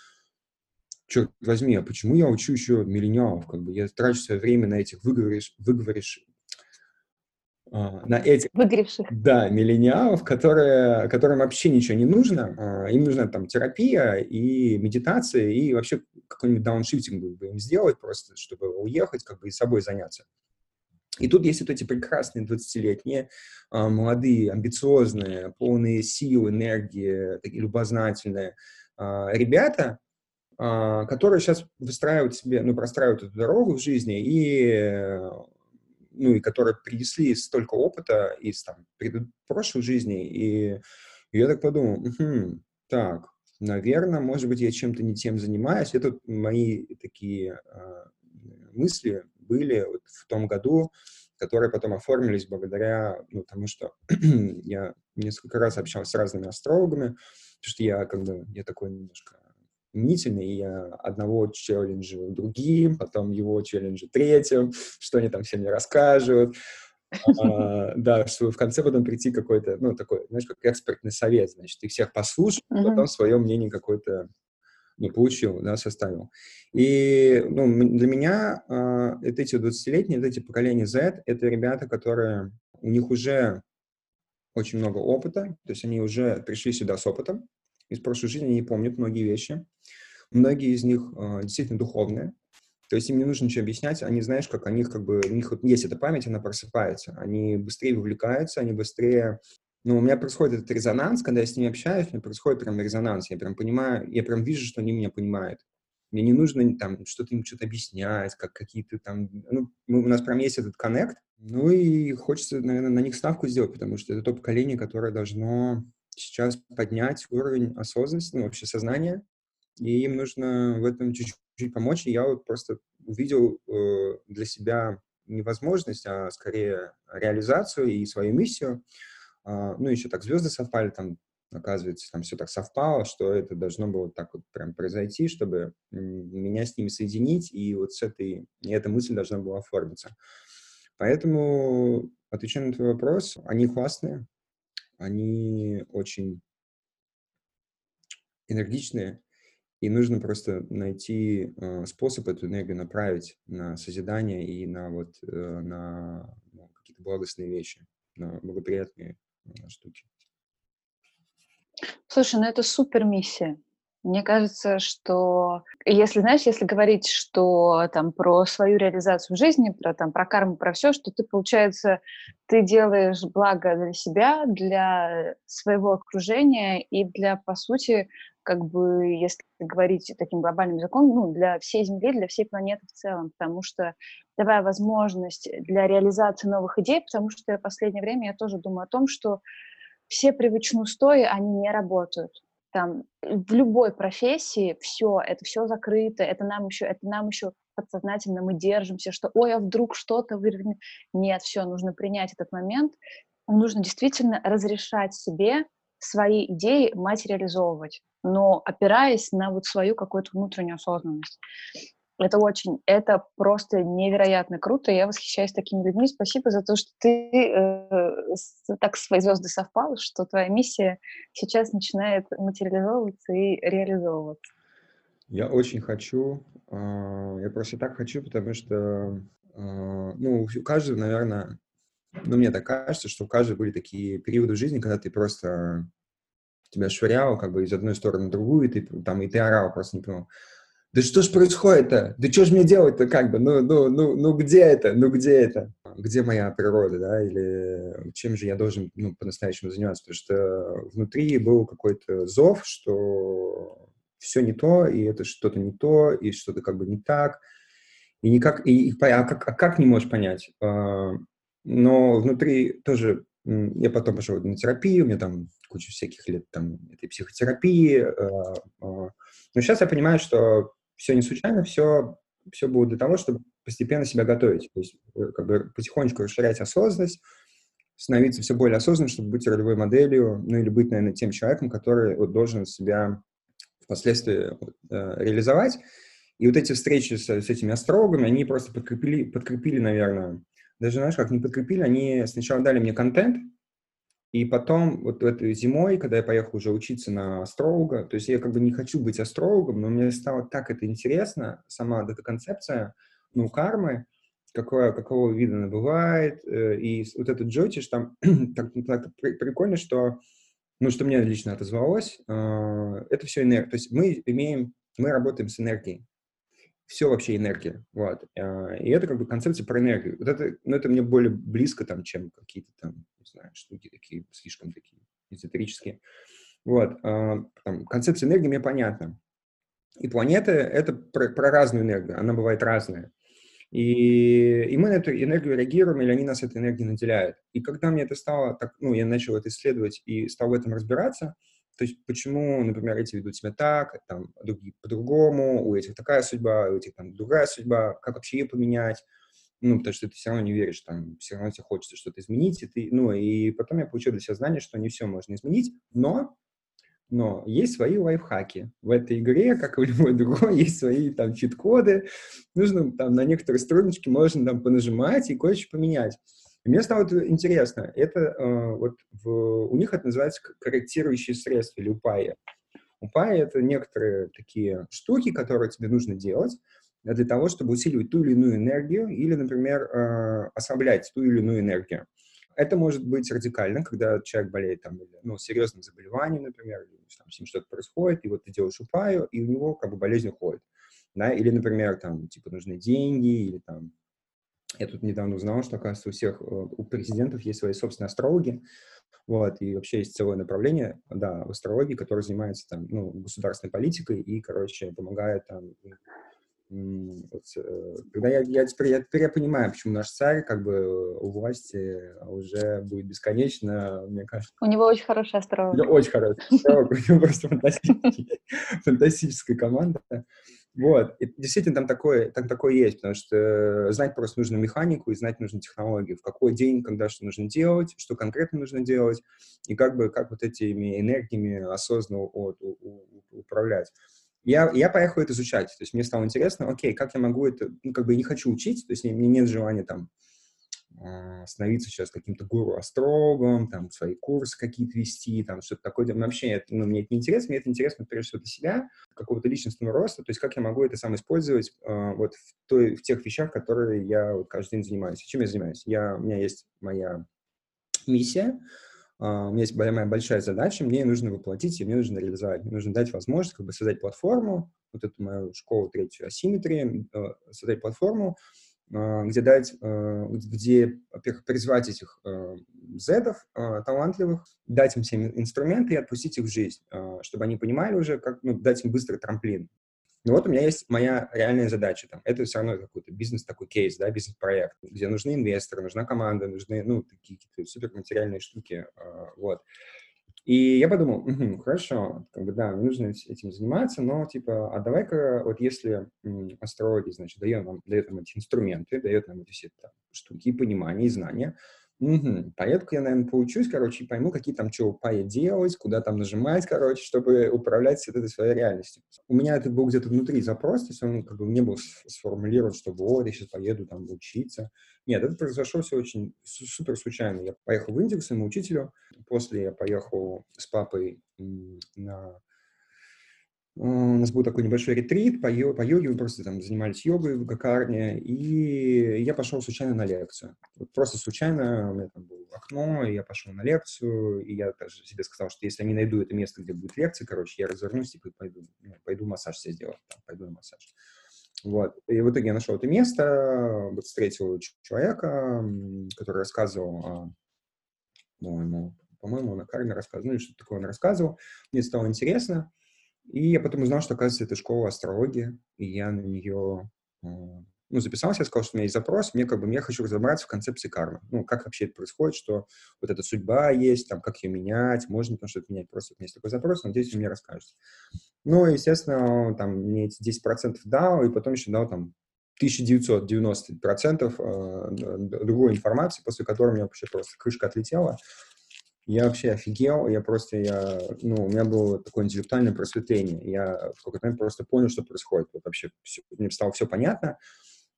черт возьми, а почему я учу еще миллениалов, как бы, я трачу свое время на этих выговоришь, выговоришь, на этих, выгоревших. Да, миллениалов, которые, которым вообще ничего не нужно. Им нужна там терапия и медитация, и вообще какой-нибудь дауншифтинг им сделать просто, чтобы уехать, как бы, и собой заняться. И тут есть вот эти прекрасные двадцатилетние, молодые, амбициозные, полные сил, энергии, такие любознательные ребята, которые сейчас выстраивают себе, ну, простраивают эту дорогу в жизни и... ну, и которые принесли столько опыта из, там, прошлой жизни, и я так подумал, угу, так, наверное, может быть, я чем-то не тем занимаюсь. Это мои такие э, мысли были вот в том году, которые потом оформились благодаря, ну, тому, что я несколько раз общался с разными астрологами, потому что я, как бы, я такой немножко... мнительный, и я одного челленджа другим, потом его челленджа третьим, что они там все мне расскажут, а, да, чтобы в конце потом прийти какой-то, ну, такой, знаешь, как экспертный совет, значит, ты всех послушал, uh-huh. потом свое мнение какое-то, ну, получил, да, составил. И, ну, для меня а, это эти двадцатилетние, это эти поколения Z, это ребята, которые, у них уже очень много опыта, то есть они уже пришли сюда с опытом, из прошлой жизни не помнят многие вещи. Многие из них э, действительно духовные. То есть им не нужно ничего объяснять. Они, знаешь, как они как бы... У них вот есть эта память, она просыпается. Они быстрее вовлекаются, они быстрее... Ну, у меня происходит этот резонанс, когда я с ними общаюсь, у меня происходит прям резонанс. Я прям понимаю, я прям вижу, что они меня понимают. Мне не нужно там что-то им что-то объяснять, как какие-то там... Ну, мы, у нас прям есть этот коннект. Ну и хочется, наверное, на них ставку сделать, потому что это то поколение, которое должно сейчас поднять уровень осознанности, ну, вообще сознания. И им нужно в этом чуть-чуть помочь. И я вот просто увидел э, для себя не возможность, а скорее реализацию и свою миссию. Uh, ну, еще так звезды совпали, там, оказывается, там все так совпало, что это должно было так вот прям произойти, чтобы меня с ними соединить, и вот с этой, и эта мысль должна была оформиться. Поэтому, отвечая на твой вопрос, они классные, они очень энергичные, и нужно просто найти uh, способ эту энергию направить на созидание и на вот, uh, на, на какие-то благостные вещи, на благоприятные штуки. Слушай, ну это супер миссия. Мне кажется, что если, знаешь, если говорить, что там про свою реализацию в жизни, про, там, про карму, про все, что ты, получается, ты делаешь благо для себя, для своего окружения и для, по сути, как бы, если говорить таким глобальным языком, ну, для всей Земли, для всей планеты в целом, потому что давая возможность для реализации новых идей, потому что я в последнее время я тоже думаю о том, что все привычные устои, они не работают. Там, в любой профессии все, это все закрыто, это нам еще, это нам еще подсознательно мы держимся, что ой, а вдруг что-то вывернет. Нет, все, нужно принять этот момент. Нужно действительно разрешать себе свои идеи материализовывать, но опираясь на вот свою какую-то внутреннюю осознанность. Это очень, это просто невероятно круто, я восхищаюсь такими людьми. Спасибо за то, что ты э, так свои звезды совпал, что твоя миссия сейчас начинает материализовываться и реализовываться. Я очень хочу, э, я просто так хочу, потому что, э, ну, у каждого, наверное, ну, мне так кажется, что у каждого были такие периоды в жизни, когда ты просто тебя швыряло как бы из одной стороны в другую, и ты, там, и ты орал, просто не понимал. Да что ж происходит-то? Да что ж мне делать-то как бы? Ну, ну, ну, ну где это? Ну где это? Где моя природа, да? Или чем же я должен, ну, по-настоящему заниматься? Потому что внутри был какой-то зов, что все не то, и это что-то не то, и что-то как бы не так. И никак... И, и, а, как, а как не можешь понять? Но внутри тоже... Я потом пошел на терапию, у меня там куча всяких лет там этой психотерапии. Но сейчас я понимаю, что все не случайно, все, все было для того, чтобы постепенно себя готовить. То есть как бы потихонечку расширять осознанность, становиться все более осознанным, чтобы быть ролевой моделью, ну или быть, наверное, тем человеком, который вот, должен себя впоследствии вот, реализовать. И вот эти встречи с, с этими астрологами, они просто подкрепили, подкрепили, наверное, даже, знаешь, как не подкрепили, они сначала дали мне контент, и потом вот этой зимой, когда я поехал уже учиться на астролога, то есть я как бы не хочу быть астрологом, но мне стало так это интересно, сама эта концепция, ну, кармы, какое, какого вида она бывает, и вот этот джотиш там так, так прикольно, что, ну, что мне лично отозвалось, это все энергия, то есть мы имеем, мы работаем с энергией. Все вообще энергия, вот. И это как бы концепция про энергию. Вот это, ну, это мне более близко, там, чем какие-то там, не знаю, штуки такие, слишком такие эзотерические. Вот. Там, концепция энергии мне понятна. И планеты — это про, про разную энергию, она бывает разная. И, и мы на эту энергию реагируем, или они нас этой энергией наделяют. И когда мне это стало, так, ну, я начал это исследовать и стал в этом разбираться, то есть почему, например, эти ведут себя так, там, другие по-другому, у этих такая судьба, у этих там другая судьба, как вообще ее поменять? Ну, потому что ты все равно не веришь, там, все равно тебе хочется что-то изменить. И ты, ну, и потом я получил для себя знание, что не все можно изменить, но, но есть свои лайфхаки. В этой игре, как и в любой другой, есть свои там чит-коды. Нужно там на некоторые струночки можно там понажимать и кое-что поменять. И мне стало интересно, это э, вот в, у них это называется корректирующие средства, или упая. Упая — это некоторые такие штуки, которые тебе нужно делать для того, чтобы усиливать ту или иную энергию или, например, э, ослаблять ту или иную энергию. Это может быть радикально, когда человек болеет там, ну, серьезным заболеванием, например, там, с ним что-то происходит, и вот ты делаешь упаю, и у него как бы болезнь уходит. Да? Или, например, там, типа, нужны деньги, или там... Я тут недавно узнал, что, оказывается, у всех, у президентов есть свои собственные астрологи, вот, и вообще есть целое направление, да, астрологии, которое занимается там, ну, государственной политикой и, короче, помогает там... Вот, когда я, я теперь я, я понимаю, почему наш царь как бы у власти уже будет бесконечно, мне кажется. У него очень хороший астролог. Очень хороший астролог, у него просто фантастическая команда. Вот, и действительно там такое, там такое есть, потому что знать просто нужно механику и знать нужно технологию, в какой день, когда что нужно делать, что конкретно нужно делать, и как бы как вот этими энергиями осознанно вот, у, у, управлять. Я, я поехал это изучать, то есть мне стало интересно, окей, как я могу это, ну, как бы я не хочу учить, то есть мне нет желания там становиться сейчас каким-то гуру-астрологом, там, свои курсы какие-то вести, там, что-то такое, вообще, это, ну, мне это не интересно, мне это интересно, прежде всего, для себя, какого-то личностного роста, то есть как я могу это сам использовать э, вот в, той, в тех вещах, которые я вот, каждый день занимаюсь. Чем я занимаюсь? Я, у меня есть моя миссия, Uh, у меня есть моя большая задача, мне ее нужно воплотить, и мне нужно реализовать, мне нужно дать возможность как бы создать платформу, вот эту мою школу третью асимметрии, uh, создать платформу, uh, где дать, uh, где, во-первых, призвать этих uh, зедов, uh, талантливых, дать им все инструменты и отпустить их в жизнь, uh, чтобы они понимали уже, как, ну, дать им быстрый трамплин. Ну вот у меня есть моя реальная задача. Там. Это все равно какой-то бизнес, такой кейс, да, бизнес-проект, где нужны инвесторы, нужна команда, нужны, ну, такие какие-то суперматериальные штуки, вот. И я подумал, угу, хорошо, как бы, да, мне нужно этим заниматься, но, типа, а давай-ка, вот если астрология, значит, дает нам, дает нам эти инструменты, дает нам эти все там, штуки, понимания и знания, угу. Поеду-ка я, наверное, поучусь, короче, и пойму, какие там что упая делать, куда там нажимать, короче, чтобы управлять с этой своей реальностью. У меня это был где-то внутри запрос, то есть он как бы не был сформулирован, что вот, я сейчас поеду там учиться. Нет, это произошло все очень супер случайно. Я поехал в Индию к своему учителю, после я поехал с папой на... У нас был такой небольшой ретрит по йоге, по йоге мы просто там занимались йогой в Гакарне, и я пошел случайно на лекцию. Просто случайно, у меня там было окно, и я пошел на лекцию, и я даже себе сказал, что если я не найду это место, где будет лекция, короче, я развернусь, типа, и пойду, пойду массаж себе сделать, там, пойду на массаж. Вот. И в итоге я нашел это место, вот встретил человека, который рассказывал, по-моему, по-моему, он о карме рассказывал, ну, что-то такое он рассказывал, мне стало интересно. И я потом узнал, что, оказывается, это школа астрологии, и я на нее, ну, записался, я сказал, что у меня есть запрос, мне как бы, я хочу разобраться в концепции кармы. Ну, как вообще это происходит, что вот эта судьба есть, там, как ее менять, можно там что-то менять, просто у меня есть такой запрос, надеюсь, вы мне расскажете. Ну, естественно, там, мне эти десять процентов дал, и потом еще дал, там, тысяча девятьсот девяносто процентов другой информации, после которой у меня вообще просто крышка отлетела. Я вообще офигел, я просто, я, ну, у меня было такое интеллектуальное просветление, я в какой-то момент просто понял, что происходит, вот вообще все, мне стало все понятно,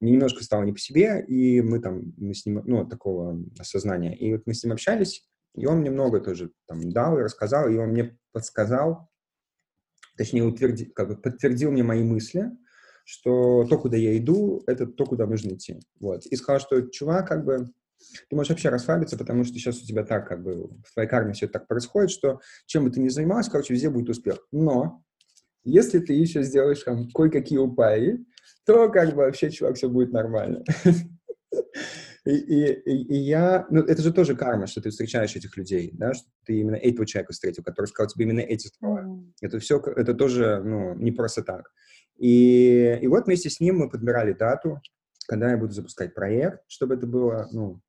мне немножко стало не по себе, и мы там, мы с ним, ну, такого осознания, и вот мы с ним общались, и он мне много тоже там дал и рассказал, и он мне подсказал, точнее, утвердил, как бы подтвердил мне мои мысли, что то, куда я иду, это то, куда нужно идти, вот, и сказал, что, чувак, как бы, ты можешь вообще расслабиться, потому что сейчас у тебя так, как бы, в твоей карме все так происходит, что чем бы ты ни занимался, короче, везде будет успех. Но если ты еще сделаешь там кое-какие упаи, то, как бы, вообще, чувак, все будет нормально. И, и, и я... Ну, это же тоже карма, что ты встречаешь этих людей, да, что ты именно этого человека встретил, который сказал тебе именно эти слова. Это все, это тоже, ну, не просто так. И, и вот вместе с ним мы подбирали дату, когда я буду запускать проект, чтобы это было, ну,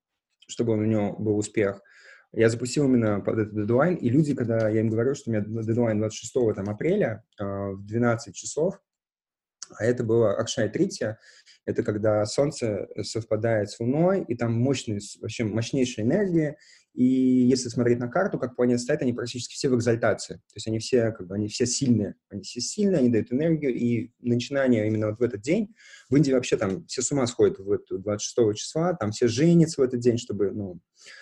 чтобы у него был успех. Я запустил именно под этот дедлайн, и люди, когда я им говорю, что у меня дедлайн двадцать шестого там, апреля э, в двенадцать часов, а это было Акшай Тритья, это когда солнце совпадает с луной, и там мощные, вообще мощнейшая энергия, и если смотреть на карту, как планеты стоят, они практически все в экзальтации, то есть они все, как бы, они все сильные, они все сильные, они дают энергию, и начинание именно вот в этот день, в Индии вообще там все с ума сходят в эту двадцать шестого числа, там все женятся в этот день, чтобы, ну,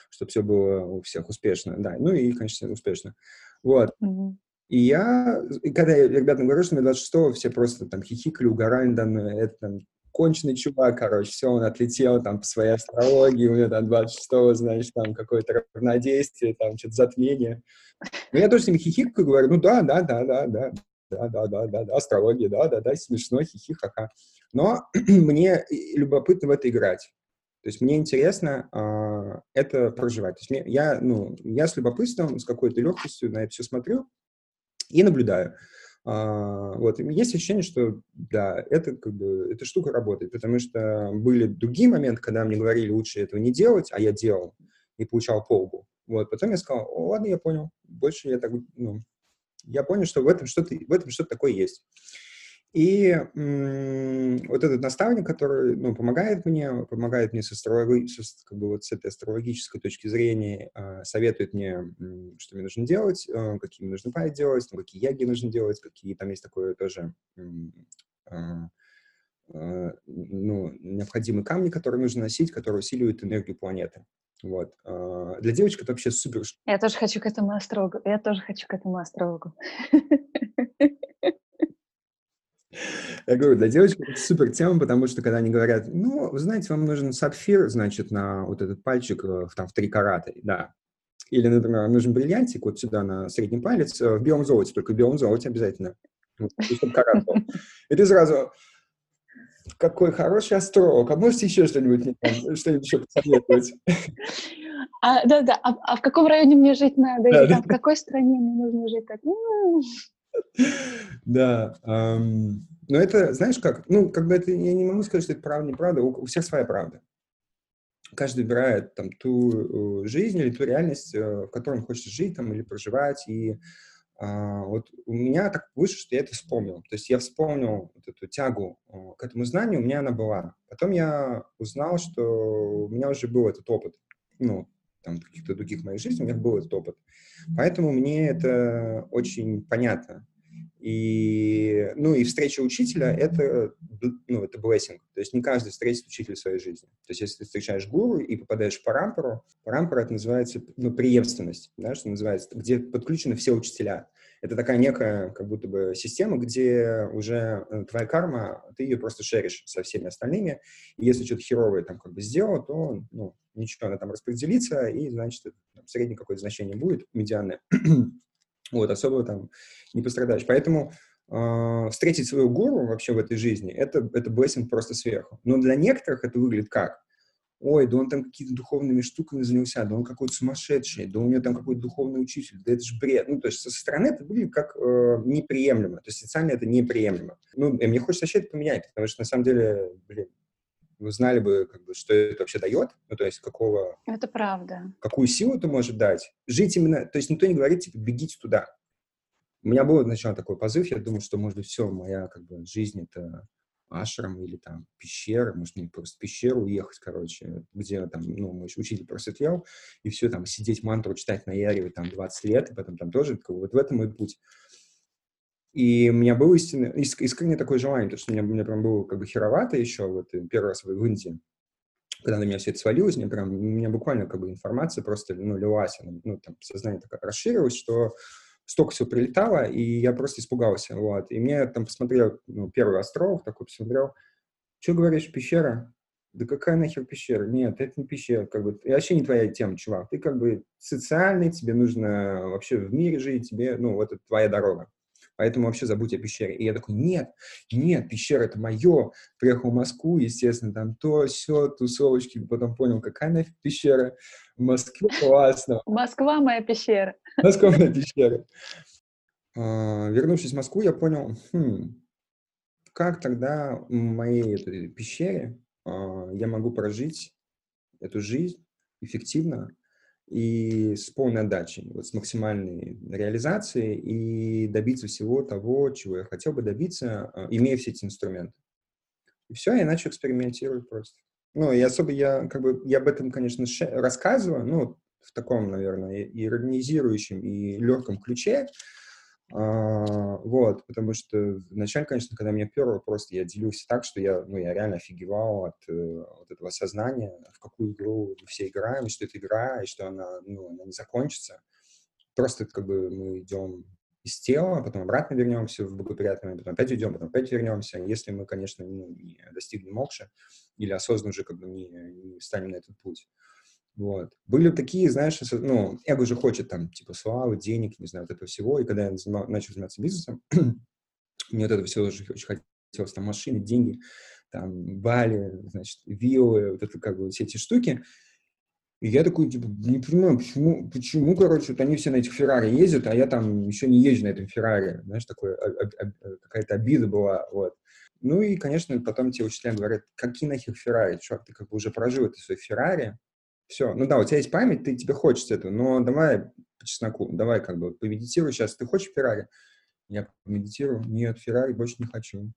чтобы все было у всех успешно, да, ну и, конечно, успешно, вот. Mm-hmm. И я, и когда я ребятам говорю, что на двадцать шестого все просто там хихикали, угорали, да, это там конченый чувак, короче, все, он отлетел там по своей астрологии, у него там двадцать шестого, значит, там какое-то равнодействие, там что-то затмение. Но я тоже с ним хихикаю, говорю, ну да, да, да, да, да, да, да, да, да, да, астрология, да, да, да, смешно, хихи-ха-ха. Но мне любопытно в это играть. То есть мне интересно э, это проживать. То есть мне, я, ну, я с любопытством, с какой-то легкостью на это все смотрю и наблюдаю. Э, вот. И есть ощущение, что да, это, как бы, эта штука работает, потому что были другие моменты, когда мне говорили, лучше этого не делать, а я делал и получал полбу. Вот. Потом я сказал, о, ладно, я понял. Больше я так... Ну, я понял, что в этом что-то, в этом что-то такое есть. И м- вот этот наставник, который, ну, помогает мне, помогает мне с, астролог... с, как бы вот с этой астрологической точки зрения, э, советует мне, м- что мне нужно делать, э, какие мне нужно пай делать, ну, какие яги нужно делать, какие там есть такое тоже, м- э, э, ну, необходимые камни, которые нужно носить, которые усиливают энергию планеты. Вот. Э, для девочек это вообще супер. Я тоже хочу к этому астрологу. Я тоже хочу к этому астрологу. Я говорю, для девочек это супер тема, потому что когда они говорят, ну, вы знаете, вам нужен сапфир, значит, на вот этот пальчик там в три карата, да. Или, например, нужен бриллиантик вот сюда на средний палец в белом золоте, только в белом золоте обязательно, вот, чтобы карат был. И ты сразу, какой хороший астролог, а можете еще что-нибудь, что-нибудь еще посоветовать? А, да-да, а, а в каком районе мне жить надо, да, или да. А в какой стране мне нужно жить? Так? Да, эм, но это, знаешь как, ну, как бы это, я не могу сказать, что это правда, неправда, у, у всех своя правда. Каждый выбирает там ту э, жизнь или ту реальность, э, в которой он хочет жить там или проживать, и э, вот у меня так вышло, что я это вспомнил, то есть я вспомнил вот эту тягу э, к этому знанию, у меня она была. Потом я узнал, что у меня уже был этот опыт, ну, там, каких-то других моих жизней, у меня был этот опыт. Поэтому мне это очень понятно. И, ну, и встреча учителя — это, ну, это блессинг. То есть не каждый встретит учителя в своей жизни. То есть если ты встречаешь гуру и попадаешь в парампору, парампора — это называется, ну, преемственность, да, что называется, где подключены все учителя. Это такая некая как будто бы система, где уже твоя карма, ты ее просто шеришь со всеми остальными. И если что-то херовое там как бы сделал, то, ну, ничего, она там распределится, и, значит, среднее какое-то значение будет, медианное. Вот, особо там не пострадаешь. Поэтому э, встретить свою гуру вообще в этой жизни, это, это блессинг просто сверху. Но для некоторых это выглядит как? Ой, да он там какими-то духовными штуками занялся, да он какой-то сумасшедший, да у него там какой-то духовный учитель, да это же бред. Ну, то есть со стороны это выглядит как э, неприемлемо, то есть социально это неприемлемо. Ну, и мне хочется вообще это поменять, потому что на самом деле, блин, вы знали бы, как бы, что это вообще дает, ну, то есть какого... Это правда. Какую силу это может дать. Жить именно... То есть никто не говорит, типа, бегите туда. У меня был сначала такой позыв, я думал, что, может быть, все, моя, как бы, жизнь — это ашрам или, там, пещера, может, мне просто в пещеру уехать, короче, где, там, ну, мой учитель просветлел, и все, там, сидеть мантру читать, наяривать, там, двадцать лет, и потом, там, тоже, как бы, вот в этом мой путь. И у меня было истинное, искренне такое желание, потому что у меня, у меня прям было как бы херовато еще, вот первый раз в Индии, когда на меня все это свалилось, мне прям, у меня буквально как бы информация просто, ну, лилась, ну, там, сознание так расширилось, что столько всего прилетало, и я просто испугался, вот. И мне там посмотрел, ну, первый астролог такой посмотрел, что говоришь, пещера? Да какая нахер пещера? Нет, это не пещера, как бы, это вообще не твоя тема, чувак. Ты как бы социальный, тебе нужно вообще в мире жить, тебе, ну, вот это твоя дорога. Поэтому вообще забудь о пещере. И я такой, нет, нет, пещера — это мое. Приехал в Москву, естественно, там то, сё, тусовочки. Потом понял, какая нафиг пещера. В Москве классно. Москва — моя пещера. Москва — моя пещера. Вернувшись в Москву, я понял, хм, как тогда в моей этой пещере я могу прожить эту жизнь эффективно, и с полной отдачей, вот с максимальной реализацией, и добиться всего того, чего я хотел бы добиться, имея все эти инструменты. И все, я начал экспериментировать просто. Ну, и особо я, как бы, я об этом, конечно, ше- рассказываю, ну, в таком, наверное, иронизирующем и легком ключе, а, вот, потому что вначале, конечно, когда меня перло, просто я делился так, что я, ну, я реально офигевал от, от этого осознания, в какую игру мы все играем, и что это игра, и что она, ну, она не закончится. Просто, как бы, мы идем из тела, потом обратно вернемся в благоприятное, потом опять уйдем, потом опять вернемся. Если мы, конечно, ну, не достигнем мокши или осознанно уже как бы не, не встанем на этот путь. Вот. Были такие, знаешь, ну, эго же хочет там, типа, славы, денег, не знаю, вот этого всего. И когда я занимал, начал заниматься бизнесом, мне вот этого всего очень хотелось, там, машины, деньги, там, Бали, значит, виллы, вот это, как бы, все эти штуки. И я такой, типа, не понимаю, почему, почему, короче, вот они все на этих Феррари ездят, а я там еще не езжу на этом Феррари. Знаешь, такой, а, а, какая-то обида была, вот. Ну и, конечно, потом те учителя говорят, какие нахер Феррари? Чувак, ты как бы уже прожил это свой Феррари. Все, ну да, у тебя есть память, ты, тебе хочется этого, но давай по чесноку, давай как бы помедитируй сейчас. Ты хочешь Феррари? Я помедитирую. Нет, Феррари больше не хочу.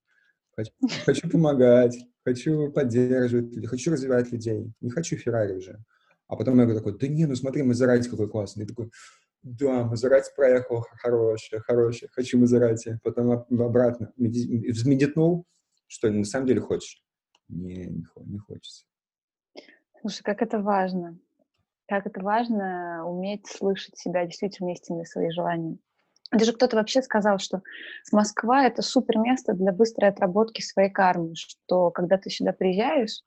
Хочу, хочу помогать, хочу поддерживать, хочу развивать людей. Не хочу Феррари уже. А потом я говорю такой, да не, ну смотри, Мазерати какой классный. Я такой, да, Мазерати проехал, хорошая, хорошая, хочу Мазерати. Потом обратно, взмедитнул, что ли, на самом деле хочешь? Не, не, не хочется. Слушай, как это важно. Как это важно уметь слышать себя, действительно истинные свои желания. Даже кто-то вообще сказал, что Москва — это супер место для быстрой отработки своей кармы, что когда ты сюда приезжаешь,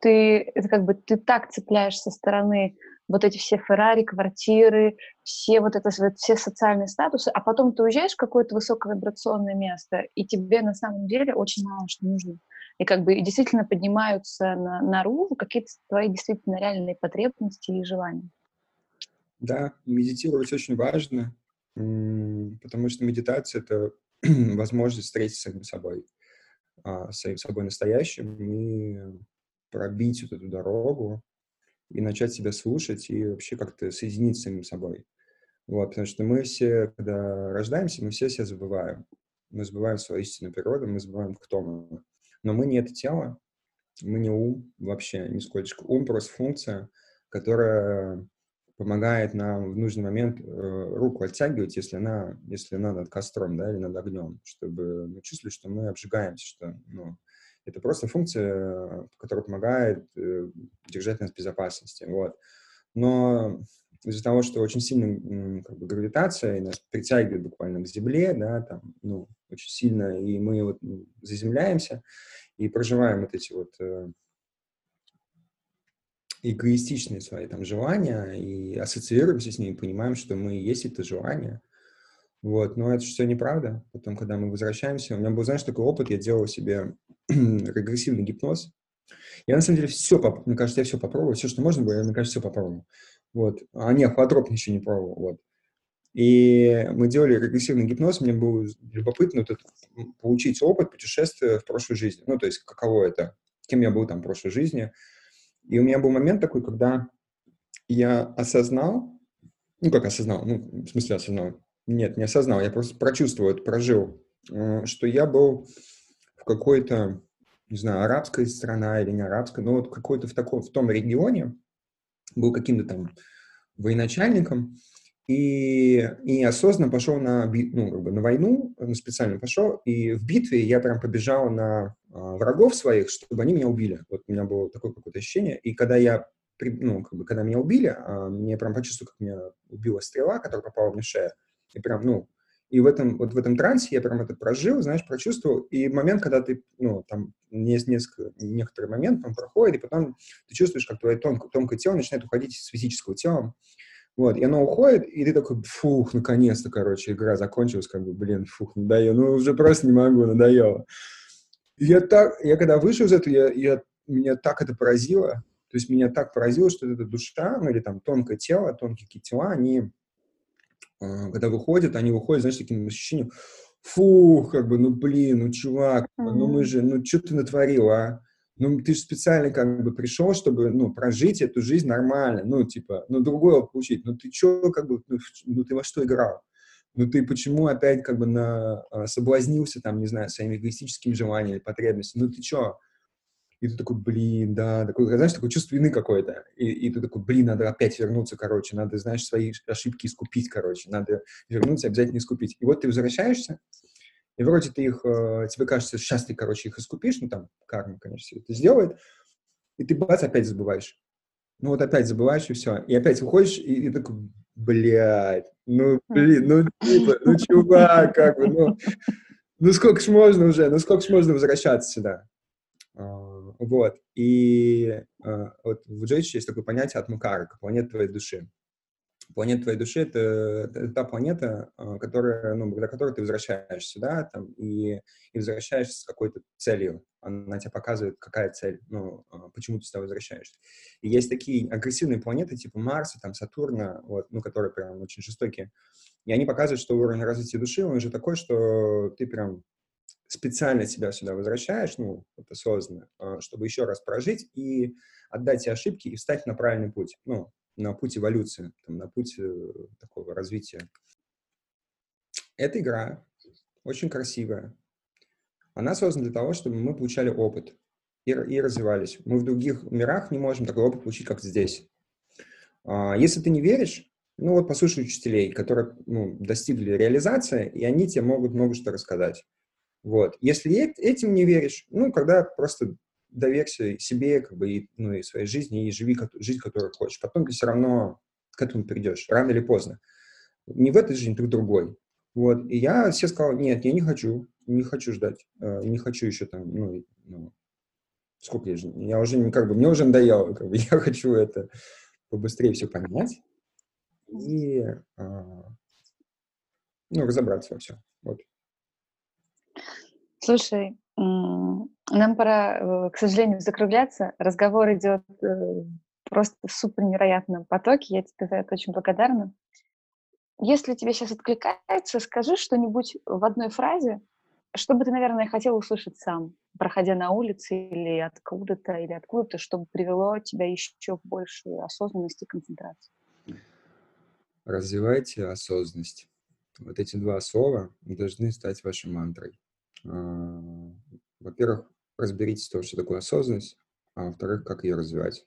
ты, это как бы, ты так цепляешь со стороны вот эти все Феррари, квартиры, все вот это, все социальные статусы, а потом ты уезжаешь в какое-то высоковибрационное место, и тебе на самом деле очень мало что нужно. И как бы действительно поднимаются на, наружу какие-то твои действительно реальные потребности и желания. Да, медитировать очень важно, потому что медитация — это возможность встретиться с собой, с самим собой настоящим, и пробить вот эту дорогу и начать себя слушать и вообще как-то соединить с самим собой. Вот, потому что мы все, когда рождаемся, мы все себя забываем. Мы забываем свою истинную природу, мы забываем, кто мы. Но мы не это тело, мы не ум вообще, нисколько. Ум просто функция, которая помогает нам в нужный момент э, руку оттягивать, если она, если она над костром, да, или над огнем, чтобы мы чувствовали, что мы обжигаемся, что, ну, это просто функция, которая помогает э, держать нас в безопасности. Вот. Но из-за того, что очень сильная как бы, гравитация нас притягивает буквально к земле, да, там, ну, очень сильно, и мы вот заземляемся и проживаем вот эти вот э, эгоистичные свои там желания и ассоциируемся с ними, понимаем, что мы и есть это желание. Вот, но это же все неправда. Потом, когда мы возвращаемся, у меня был, знаешь, такой опыт, я делал себе регрессивный гипноз. Я, на самом деле, все, поп... мне кажется, я все попробовал, все, что можно было, я, мне кажется, все попробовал. Вот. А нет, холотроп ничего не пробовал, вот. И мы делали регрессивный гипноз, мне было любопытно вот это, получить опыт путешествия в прошлой жизни. Ну, то есть, каково это, кем я был там в прошлой жизни. И у меня был момент такой, когда я осознал, ну, как осознал, ну, в смысле осознал, нет, не осознал, я просто прочувствовал, прожил, что я был в какой-то, не знаю, арабской стране или не арабской, но вот какой-то в таком, в том регионе, был каким-то там военачальником, и, и осознанно пошел на, ну, как бы на войну, ну, специально пошел, и в битве я прям побежал на а, врагов своих, чтобы они меня убили. Вот у меня было такое какое-то ощущение. И когда я, ну, как бы, когда меня убили, а, мне прям почувствовал, как меня убила стрела, которая попала мне в шею. И прям, ну, и в этом, вот в этом трансе я прям это прожил, знаешь, прочувствовал. И момент, когда ты, ну, там, есть несколько, некоторый момент, он проходит, и потом ты чувствуешь, как твое тонкое, тонкое тело начинает уходить с физического тела. Вот, и оно уходит, и ты такой, фух, наконец-то, короче, игра закончилась, как бы, блин, фух, надоело, ну, уже просто не могу, надоело. И я так, я когда вышел из этого, я, я, меня так это поразило, то есть меня так поразило, что эта душа, ну, или там тонкое тело, тонкие тела, они, когда выходят, они выходят, знаешь, таким ощущением, фух, как бы, ну, блин, ну, чувак, mm-hmm. ну, мы же, ну, что ты натворил, а? Ну, ты же специально как бы пришел, чтобы, ну, прожить эту жизнь нормально, ну, типа, ну, другое получить, ну, ты что, как бы, ну, ну, ты во что играл? Ну, ты почему опять, как бы, на, соблазнился, там, не знаю, своими эгоистическими желаниями, потребностями, ну, ты что? И ты такой, блин, да, такой, знаешь, такое чувство вины какое-то. И, и ты такой, блин, надо опять вернуться, короче, надо, знаешь, свои ошибки искупить, короче, надо вернуться, обязательно искупить. И вот ты возвращаешься, и вроде ты их, тебе кажется, сейчас ты, короче, их искупишь, ну там, карма, конечно, все это сделает, и ты, бац, опять забываешь. Ну вот опять забываешь, и все. И опять выходишь, и, и такой, блядь, ну, блин, ну, типа, ну, чувак, как бы, ну, ну, сколько ж можно уже, ну, сколько ж можно возвращаться сюда. Вот, и вот в Джотише есть такое понятие атмакарака, планета твоей души. Планета твоей души — это та планета, которая, ну, благодаря которой ты возвращаешься, да, там, и, и возвращаешься с какой-то целью. Она тебе показывает, какая цель, ну, почему ты сюда возвращаешься. И есть такие агрессивные планеты, типа Марса, там, Сатурна, вот, ну, которые прям очень жестокие. И они показывают, что уровень развития души, он же такой, что ты прям специально себя сюда возвращаешь, ну, это осознанно, чтобы еще раз прожить и отдать себе ошибки и встать на правильный путь, ну, на путь эволюции, там, на путь э, такого развития. Эта игра очень красивая. Она создана для того, чтобы мы получали опыт и, и развивались. Мы в других мирах не можем такой опыт получить, как здесь. А, если ты не веришь, ну вот послушай учителей, которые, ну, достигли реализации, и они тебе могут много что рассказать. Вот. Если этим не веришь, ну, когда просто... доверься себе, как бы, и, ну, и своей жизни, и живи как, жизнь, которую хочешь. Потом ты все равно к этому придешь, рано или поздно. Не в этой жизни, ты в другой. Вот. И я все сказал, нет, я не хочу, не хочу ждать, э, не хочу еще там, ну, ну сколько я же, я уже, как бы, мне уже надоело, как бы, я хочу это побыстрее все понять и, э, ну, разобраться во всем. Вот. Слушай, нам пора, к сожалению, закругляться. Разговор идет просто в супер невероятном потоке. Я тебе за это очень благодарна. Если тебе сейчас откликается, скажи что-нибудь в одной фразе, что бы ты, наверное, хотел услышать сам, проходя на улице или откуда-то, или откуда-то, чтобы привело тебя еще в большую осознанность и концентрацию. Развивайте осознанность. Вот эти два слова должны стать вашей мантрой. Во-первых, разберитесь в том, что такое осознанность, а во-вторых, как ее развивать.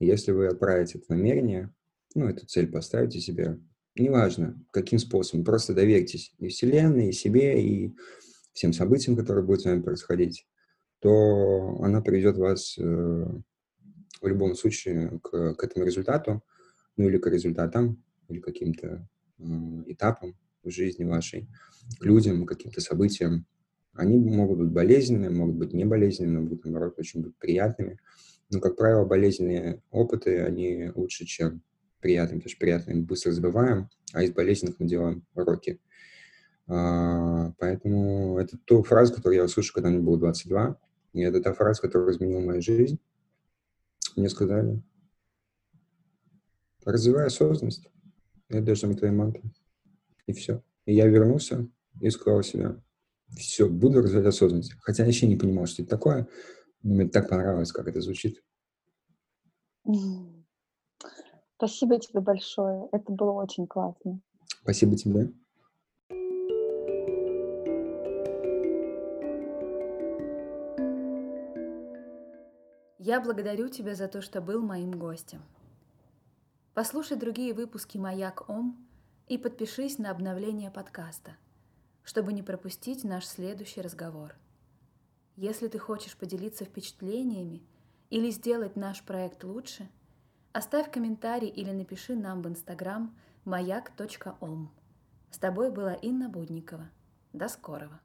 И если вы отправите это намерение, ну, эту цель поставите себе, неважно, каким способом, просто доверьтесь и Вселенной, и себе, и всем событиям, которые будут с вами происходить, то она приведет вас э, в любом случае к, к этому результату, ну, или к результатам, или каким-то э, этапам в жизни вашей, к людям, к каким-то событиям. Они могут быть болезненными, могут быть неболезненными, могут, наоборот, очень быть приятными. Но, как правило, болезненные опыты, они лучше, чем приятные, потому что приятные мы быстро забываем, а из болезненных мы делаем уроки. А, поэтому это ту фразу, которую я услышал, когда мне было двадцать два, и это та фраза, которая изменила мою жизнь. Мне сказали, развивай осознанность, это должна быть твоей мантрой. И все. И я вернулся и сказал себе, все, буду развивать осознанность. Хотя я еще не понимал, что это такое. Мне так понравилось, как это звучит. Спасибо тебе большое. Это было очень классно. Спасибо тебе. Я благодарю тебя за то, что был моим гостем. Послушай другие выпуски «Маяк Ом» и подпишись на обновление подкаста, чтобы не пропустить наш следующий разговор. Если ты хочешь поделиться впечатлениями или сделать наш проект лучше, оставь комментарий или напиши нам в инстаграм маяк точка ом. С тобой была Инна Будникова. До скорого!